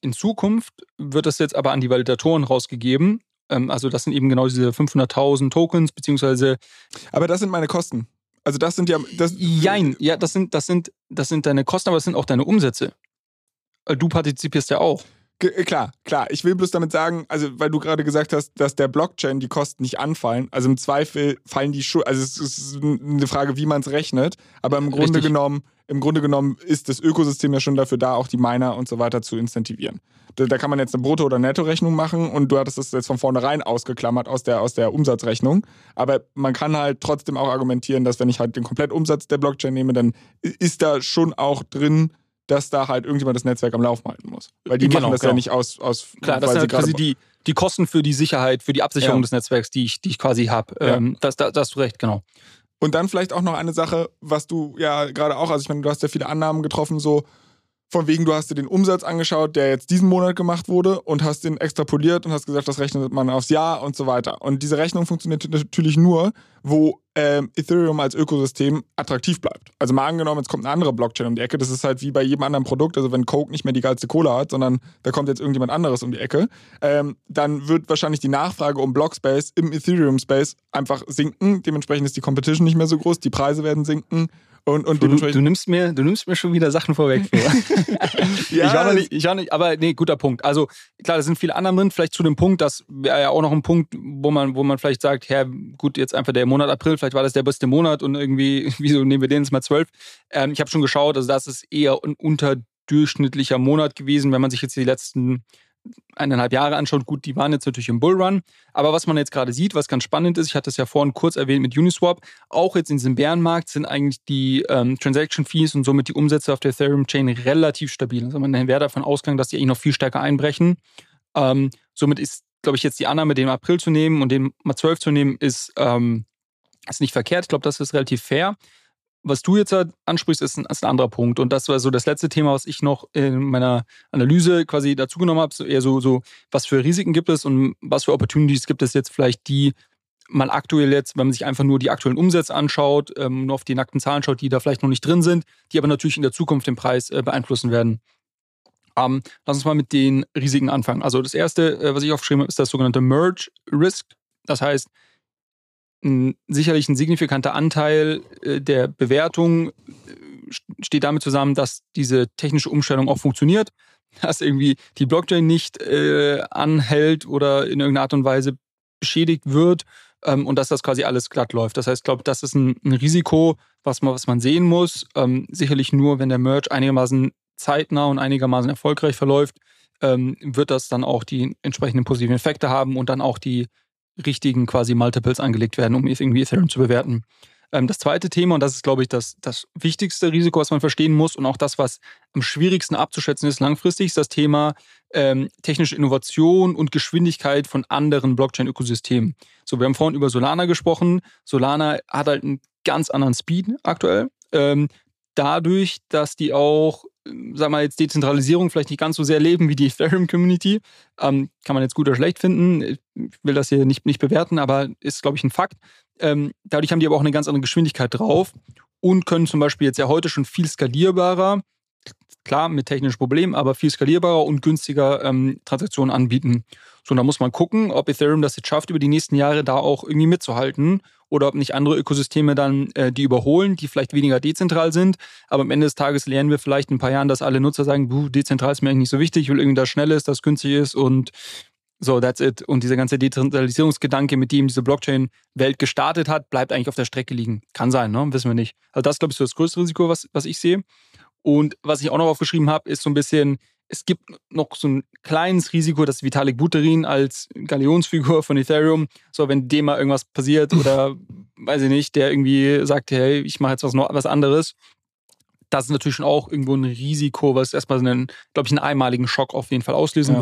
In Zukunft wird das jetzt aber an die Validatoren rausgegeben. Also das sind eben genau diese 500.000 Tokens, beziehungsweise... Aber das sind meine Kosten. Also das sind ja... Jein, ja, das sind deine Kosten, aber das sind auch deine Umsätze. Du partizipierst ja auch. Klar. Ich will bloß damit sagen, also weil du gerade gesagt hast, dass der Blockchain die Kosten nicht anfallen. Also im Zweifel fallen die schon. Also es ist eine Frage, wie man es rechnet. Aber im Grunde genommen ist das Ökosystem ja schon dafür da, auch die Miner und so weiter zu incentivieren. Da kann man jetzt eine Brutto- oder Netto-Rechnung machen und du hattest das jetzt von vornherein ausgeklammert aus der Umsatzrechnung. Aber man kann halt trotzdem auch argumentieren, dass wenn ich halt den Komplettumsatz der Blockchain nehme, dann ist da schon auch drin, dass da halt irgendjemand das Netzwerk am Laufen halten muss. Weil die machen das ja nicht aus... Klar, das sind halt quasi die Kosten für die Sicherheit, für die Absicherung des Netzwerks, die ich quasi habe. Ja. Da hast du recht, genau. Und dann vielleicht auch noch eine Sache, was du ja gerade auch, also ich meine, du hast ja viele Annahmen getroffen, so von wegen, du hast dir den Umsatz angeschaut, der jetzt diesen Monat gemacht wurde und hast den extrapoliert und hast gesagt, das rechnet man aufs Jahr und so weiter. Und diese Rechnung funktioniert natürlich nur, wo Ethereum als Ökosystem attraktiv bleibt. Also mal angenommen, jetzt kommt eine andere Blockchain um die Ecke, das ist halt wie bei jedem anderen Produkt, also wenn Coke nicht mehr die geilste Cola hat, sondern da kommt jetzt irgendjemand anderes um die Ecke, dann wird wahrscheinlich die Nachfrage um Blockspace im Ethereum-Space einfach sinken, dementsprechend ist die Competition nicht mehr so groß, die Preise werden sinken. Und du nimmst mir schon wieder Sachen vorweg. Ja, ich auch nicht, aber nee, guter Punkt. Also klar, da sind viele Annahmen drin, vielleicht zu dem Punkt, das wäre ja auch noch ein Punkt, wo man vielleicht sagt, ja gut, jetzt einfach der Monat April, vielleicht war das der beste Monat und irgendwie, wieso nehmen wir den jetzt mal 12? Ich habe schon geschaut, also das ist eher ein unterdurchschnittlicher Monat gewesen, wenn man sich jetzt die letzten 1,5 Jahre anschaut. Gut, die waren jetzt natürlich im Bullrun. Aber was man jetzt gerade sieht, was ganz spannend ist, ich hatte es ja vorhin kurz erwähnt mit Uniswap, auch jetzt in diesem Bärenmarkt sind eigentlich die Transaction-Fees und somit die Umsätze auf der Ethereum-Chain relativ stabil. Also man wäre davon ausgegangen, dass die eigentlich noch viel stärker einbrechen. Somit ist, glaube ich, jetzt die Annahme, den April zu nehmen und den mal 12 zu nehmen, ist nicht verkehrt. Ich glaube, das ist relativ fair. was du jetzt halt ansprichst, ist ein anderer Punkt. Und das war so das letzte Thema, was ich noch in meiner Analyse quasi dazu genommen habe. So eher so, was für Risiken gibt es und was für Opportunities gibt es jetzt vielleicht, die man aktuell jetzt, wenn man sich einfach nur die aktuellen Umsätze anschaut, nur auf die nackten Zahlen schaut, die da vielleicht noch nicht drin sind, die aber natürlich in der Zukunft den Preis beeinflussen werden. Lass uns mal mit den Risiken anfangen. Also das Erste, was ich aufgeschrieben habe, ist das sogenannte Merge Risk. Das heißt, sicherlich ein signifikanter Anteil der Bewertung steht damit zusammen, dass diese technische Umstellung auch funktioniert, dass irgendwie die Blockchain nicht anhält oder in irgendeiner Art und Weise beschädigt wird und dass das quasi alles glatt läuft. Das heißt, ich glaube, das ist ein Risiko, was man sehen muss. Sicherlich nur, wenn der Merge einigermaßen zeitnah und einigermaßen erfolgreich verläuft, wird das dann auch die entsprechenden positiven Effekte haben und dann auch die richtigen quasi Multiples angelegt werden, um irgendwie Ethereum zu bewerten. Das zweite Thema, und das ist, glaube ich, das wichtigste Risiko, was man verstehen muss und auch das, was am schwierigsten abzuschätzen ist langfristig, ist das Thema technische Innovation und Geschwindigkeit von anderen Blockchain-Ökosystemen. So, wir haben vorhin über Solana gesprochen. Solana hat halt einen ganz anderen Speed aktuell. Dadurch, dass die auch, sagen wir jetzt, Dezentralisierung vielleicht nicht ganz so sehr leben wie die Ethereum-Community. Kann man jetzt gut oder schlecht finden. Ich will das hier nicht bewerten, aber ist, glaube ich, ein Fakt. Dadurch haben die aber auch eine ganz andere Geschwindigkeit drauf und können zum Beispiel jetzt ja heute schon viel skalierbarer, klar mit technischen Problemen, aber viel skalierbarer und günstiger Transaktionen anbieten. So, und da muss man gucken, ob Ethereum das jetzt schafft, über die nächsten Jahre da auch irgendwie mitzuhalten oder ob nicht andere Ökosysteme dann die überholen, die vielleicht weniger dezentral sind. Aber am Ende des Tages lernen wir vielleicht in ein paar Jahren, dass alle Nutzer sagen, dezentral ist mir eigentlich nicht so wichtig, ich will irgendwie das schnell ist, das günstig ist und so, that's it. Und dieser ganze Dezentralisierungsgedanke, mit dem diese Blockchain-Welt gestartet hat, bleibt eigentlich auf der Strecke liegen. Kann sein, ne? Wissen wir nicht. Also das, glaube ich, ist so das größte Risiko, was ich sehe. Und was ich auch noch aufgeschrieben habe, ist so ein bisschen, es gibt noch so ein kleines Risiko, dass Vitalik Buterin als Galionsfigur von Ethereum, so wenn dem mal irgendwas passiert oder weiß ich nicht, der irgendwie sagt, hey, ich mache jetzt was anderes. Das ist natürlich schon auch irgendwo ein Risiko, was erstmal einen einmaligen Schock auf jeden Fall auslösen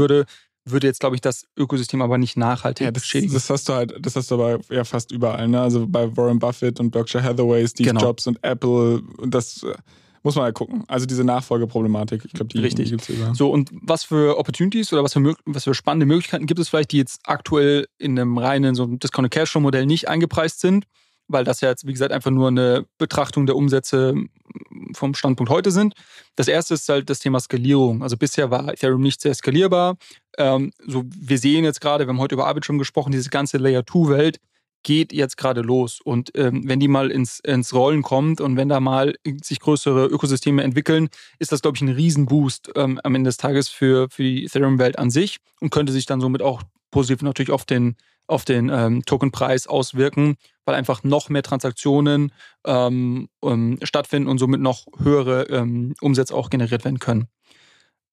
würde jetzt, glaube ich, das Ökosystem aber nicht nachhaltig beschädigen. Das hast du aber ja fast überall, ne? Also bei Warren Buffett und Berkshire Hathaway, Steve Jobs und Apple, und das muss man ja gucken. Also diese Nachfolgeproblematik, ich glaube, die gibt es über. So, und was für Opportunities oder was für spannende Möglichkeiten gibt es vielleicht, die jetzt aktuell in einem reinen so Discounted Cashflow Modell nicht eingepreist sind, weil das ja jetzt, wie gesagt, einfach nur eine Betrachtung der Umsätze vom Standpunkt heute sind. Das erste ist halt das Thema Skalierung. Also bisher war Ethereum nicht sehr skalierbar. So, wir sehen jetzt gerade, wir haben heute über Arbitrum gesprochen, diese ganze Layer-2-Welt geht jetzt gerade los. Und wenn die mal ins Rollen kommt und wenn da mal sich größere Ökosysteme entwickeln, ist das, glaube ich, ein Riesenboost am Ende des Tages für die Ethereum-Welt an sich und könnte sich dann somit auch positiv natürlich auf den Tokenpreis auswirken, weil einfach noch mehr Transaktionen stattfinden und somit noch höhere Umsätze auch generiert werden können.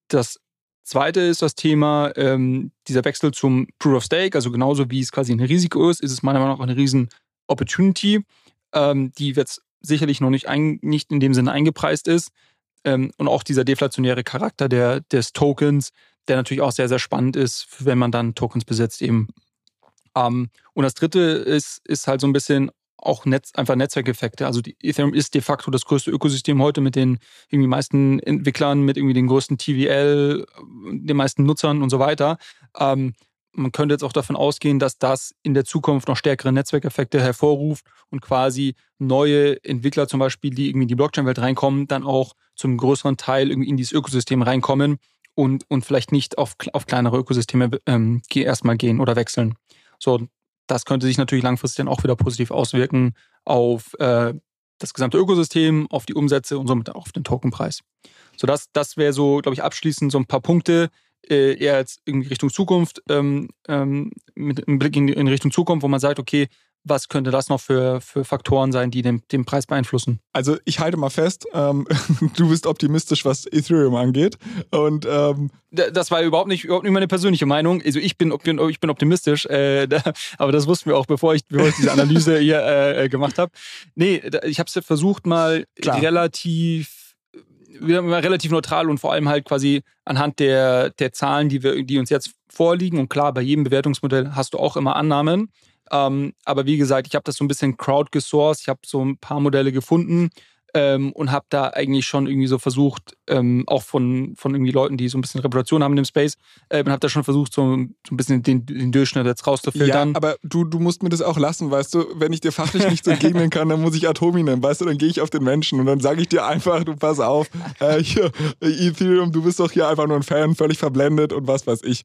Das Zweite ist das Thema, dieser Wechsel zum Proof of Stake, also genauso wie es quasi ein Risiko ist, ist es meiner Meinung nach eine riesen Opportunity, die jetzt sicherlich noch nicht in dem Sinne eingepreist ist. Und auch dieser deflationäre Charakter des Tokens, der natürlich auch sehr, sehr spannend ist, wenn man dann Tokens besitzt eben. Und das Dritte ist halt so ein bisschen auch einfach Netzwerkeffekte. Also Ethereum ist de facto das größte Ökosystem heute mit den irgendwie meisten Entwicklern, mit irgendwie den größten TVL, den meisten Nutzern und so weiter. Man könnte jetzt auch davon ausgehen, dass das in der Zukunft noch stärkere Netzwerkeffekte hervorruft und quasi neue Entwickler zum Beispiel, die irgendwie in die Blockchain-Welt reinkommen, dann auch zum größeren Teil irgendwie in dieses Ökosystem reinkommen und vielleicht nicht auf kleinere Ökosysteme erstmal gehen oder wechseln. So, das könnte sich natürlich langfristig dann auch wieder positiv auswirken auf das gesamte Ökosystem, auf die Umsätze und somit auf den Tokenpreis. So, das wäre so, glaube ich, abschließend so ein paar Punkte, eher jetzt irgendwie Richtung Zukunft, mit einem Blick in Richtung Zukunft, wo man sagt, okay, was könnte das noch für Faktoren sein, die den Preis beeinflussen? Also ich halte mal fest, du bist optimistisch, was Ethereum angeht. Und das war überhaupt nicht meine persönliche Meinung. Also ich bin optimistisch, aber das wussten wir auch, bevor ich diese Analyse hier gemacht habe. Nee, ich habe es versucht mal relativ neutral und vor allem halt quasi anhand der Zahlen, die uns jetzt vorliegen. Und klar, bei jedem Bewertungsmodell hast du auch immer Annahmen. Aber wie gesagt, ich habe das so ein bisschen crowdgesourced. Ich habe so ein paar Modelle gefunden, und habe da eigentlich schon irgendwie so versucht, auch von irgendwie Leuten, die so ein bisschen Reputation haben in dem Space, und habe da schon versucht, so ein bisschen den Durchschnitt jetzt rauszufiltern. Ja, aber du musst mir das auch lassen, weißt du, wenn ich dir fachlich nichts entgegnen kann, dann muss ich Atomi nennen, weißt du, dann gehe ich auf den Menschen und dann sage ich dir einfach, du pass auf, hier, Ethereum, du bist doch hier einfach nur ein Fan, völlig verblendet und was weiß ich.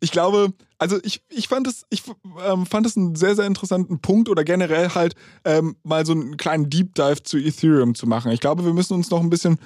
Ich glaube, also ich fand es einen sehr, sehr interessanten Punkt oder generell halt mal so einen kleinen Deep Dive zu Ethereum zu machen. Ich glaube, wir müssen uns noch ein bisschen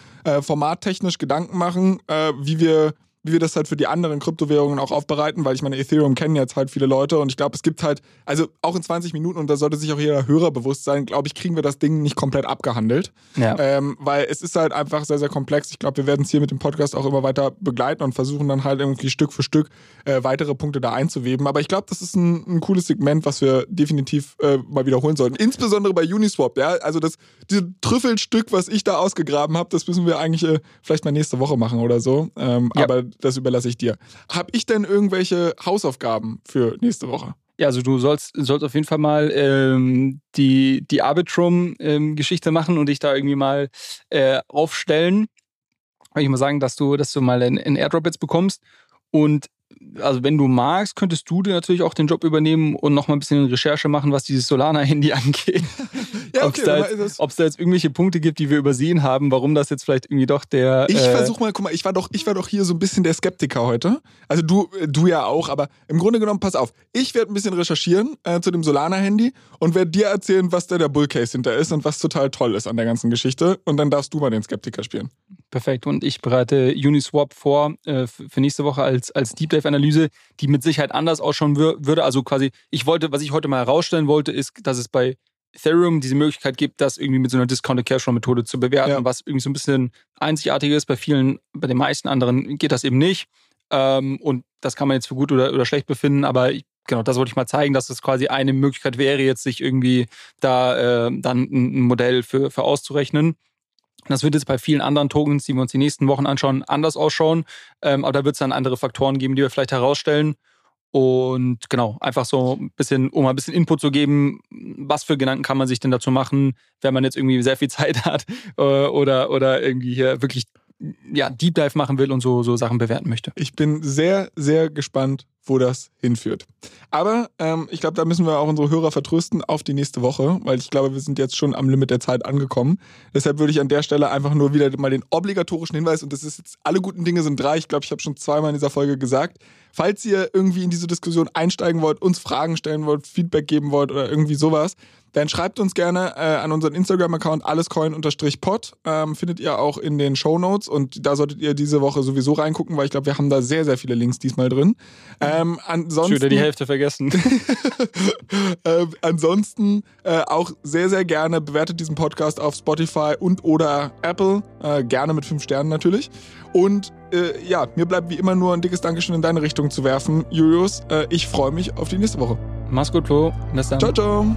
formattechnisch Gedanken machen, wie wir das halt für die anderen Kryptowährungen auch aufbereiten, weil ich meine, Ethereum kennen jetzt halt viele Leute und ich glaube, es gibt halt, also auch in 20 Minuten, und da sollte sich auch jeder Hörer bewusst sein, glaube ich, kriegen wir das Ding nicht komplett abgehandelt. Ja. Weil es ist halt einfach sehr, sehr komplex. Ich glaube, wir werden es hier mit dem Podcast auch immer weiter begleiten und versuchen dann halt irgendwie Stück für Stück weitere Punkte da einzuweben. Aber ich glaube, das ist ein cooles Segment, was wir definitiv mal wiederholen sollten. Insbesondere bei Uniswap, ja. Also das Trüffelstück, was ich da ausgegraben habe, das müssen wir eigentlich vielleicht mal nächste Woche machen oder so. Ja. Aber das überlasse ich dir. Habe ich denn irgendwelche Hausaufgaben für nächste Woche? Ja, also du sollst auf jeden Fall mal die Arbitrum-Geschichte machen und dich da irgendwie mal aufstellen. Kann ich mal sagen, dass du mal einen Airdrop jetzt bekommst. Und also wenn du magst, könntest du dir natürlich auch den Job übernehmen und nochmal ein bisschen Recherche machen, was dieses Solana-Handy angeht. Ja, okay, ob es da jetzt irgendwelche Punkte gibt, die wir übersehen haben, warum das jetzt vielleicht irgendwie doch der... Ich versuche mal, guck mal, ich war doch hier so ein bisschen der Skeptiker heute. Also du ja auch, aber im Grunde genommen, pass auf, ich werde ein bisschen recherchieren zu dem Solana-Handy und werde dir erzählen, was da der Bullcase hinter ist und was total toll ist an der ganzen Geschichte. Und dann darfst du mal den Skeptiker spielen. Perfekt. Und ich bereite Uniswap vor für nächste Woche als Deep Dive-Analyse, die mit Sicherheit anders ausschauen würde. Also quasi, was ich heute mal herausstellen wollte, ist, dass es bei Ethereum diese Möglichkeit gibt, das irgendwie mit so einer Discounted Cashflow Methode zu bewerten, ja, was irgendwie so ein bisschen einzigartig ist. Bei den meisten anderen geht das eben nicht. Und das kann man jetzt für gut oder schlecht befinden, aber genau, das wollte ich mal zeigen, dass das quasi eine Möglichkeit wäre, jetzt sich irgendwie da dann ein Modell für auszurechnen. Das wird jetzt bei vielen anderen Tokens, die wir uns die nächsten Wochen anschauen, anders ausschauen. Aber da wird es dann andere Faktoren geben, die wir vielleicht herausstellen. Und genau, einfach so ein bisschen, um mal ein bisschen Input zu geben, was für Gedanken kann man sich denn dazu machen, wenn man jetzt irgendwie sehr viel Zeit hat oder irgendwie hier wirklich ja, Deep Dive machen will und so Sachen bewerten möchte. Ich bin sehr, sehr gespannt, wo das hinführt. Aber ich glaube, da müssen wir auch unsere Hörer vertrösten auf die nächste Woche, weil ich glaube, wir sind jetzt schon am Limit der Zeit angekommen. Deshalb würde ich an der Stelle einfach nur wieder mal den obligatorischen Hinweis, und das ist jetzt, alle guten Dinge sind drei, ich glaube, ich habe schon zweimal in dieser Folge gesagt, falls ihr irgendwie in diese Diskussion einsteigen wollt, uns Fragen stellen wollt, Feedback geben wollt oder irgendwie sowas, dann schreibt uns gerne an unseren Instagram-Account allescoin_pod. Findet ihr auch in den Shownotes und da solltet ihr diese Woche sowieso reingucken, weil ich glaube, wir haben da sehr, sehr viele Links diesmal drin. Ansonsten, ich würde die Hälfte vergessen. Ansonsten auch sehr, sehr gerne bewertet diesen Podcast auf Spotify und oder Apple. Gerne mit 5 Sternen natürlich. Und ja, mir bleibt wie immer nur ein dickes Dankeschön in deine Richtung zu werfen, Julius. Ich freue mich auf die nächste Woche. Mach's gut, Flo. Bis dann. Ciao, ciao.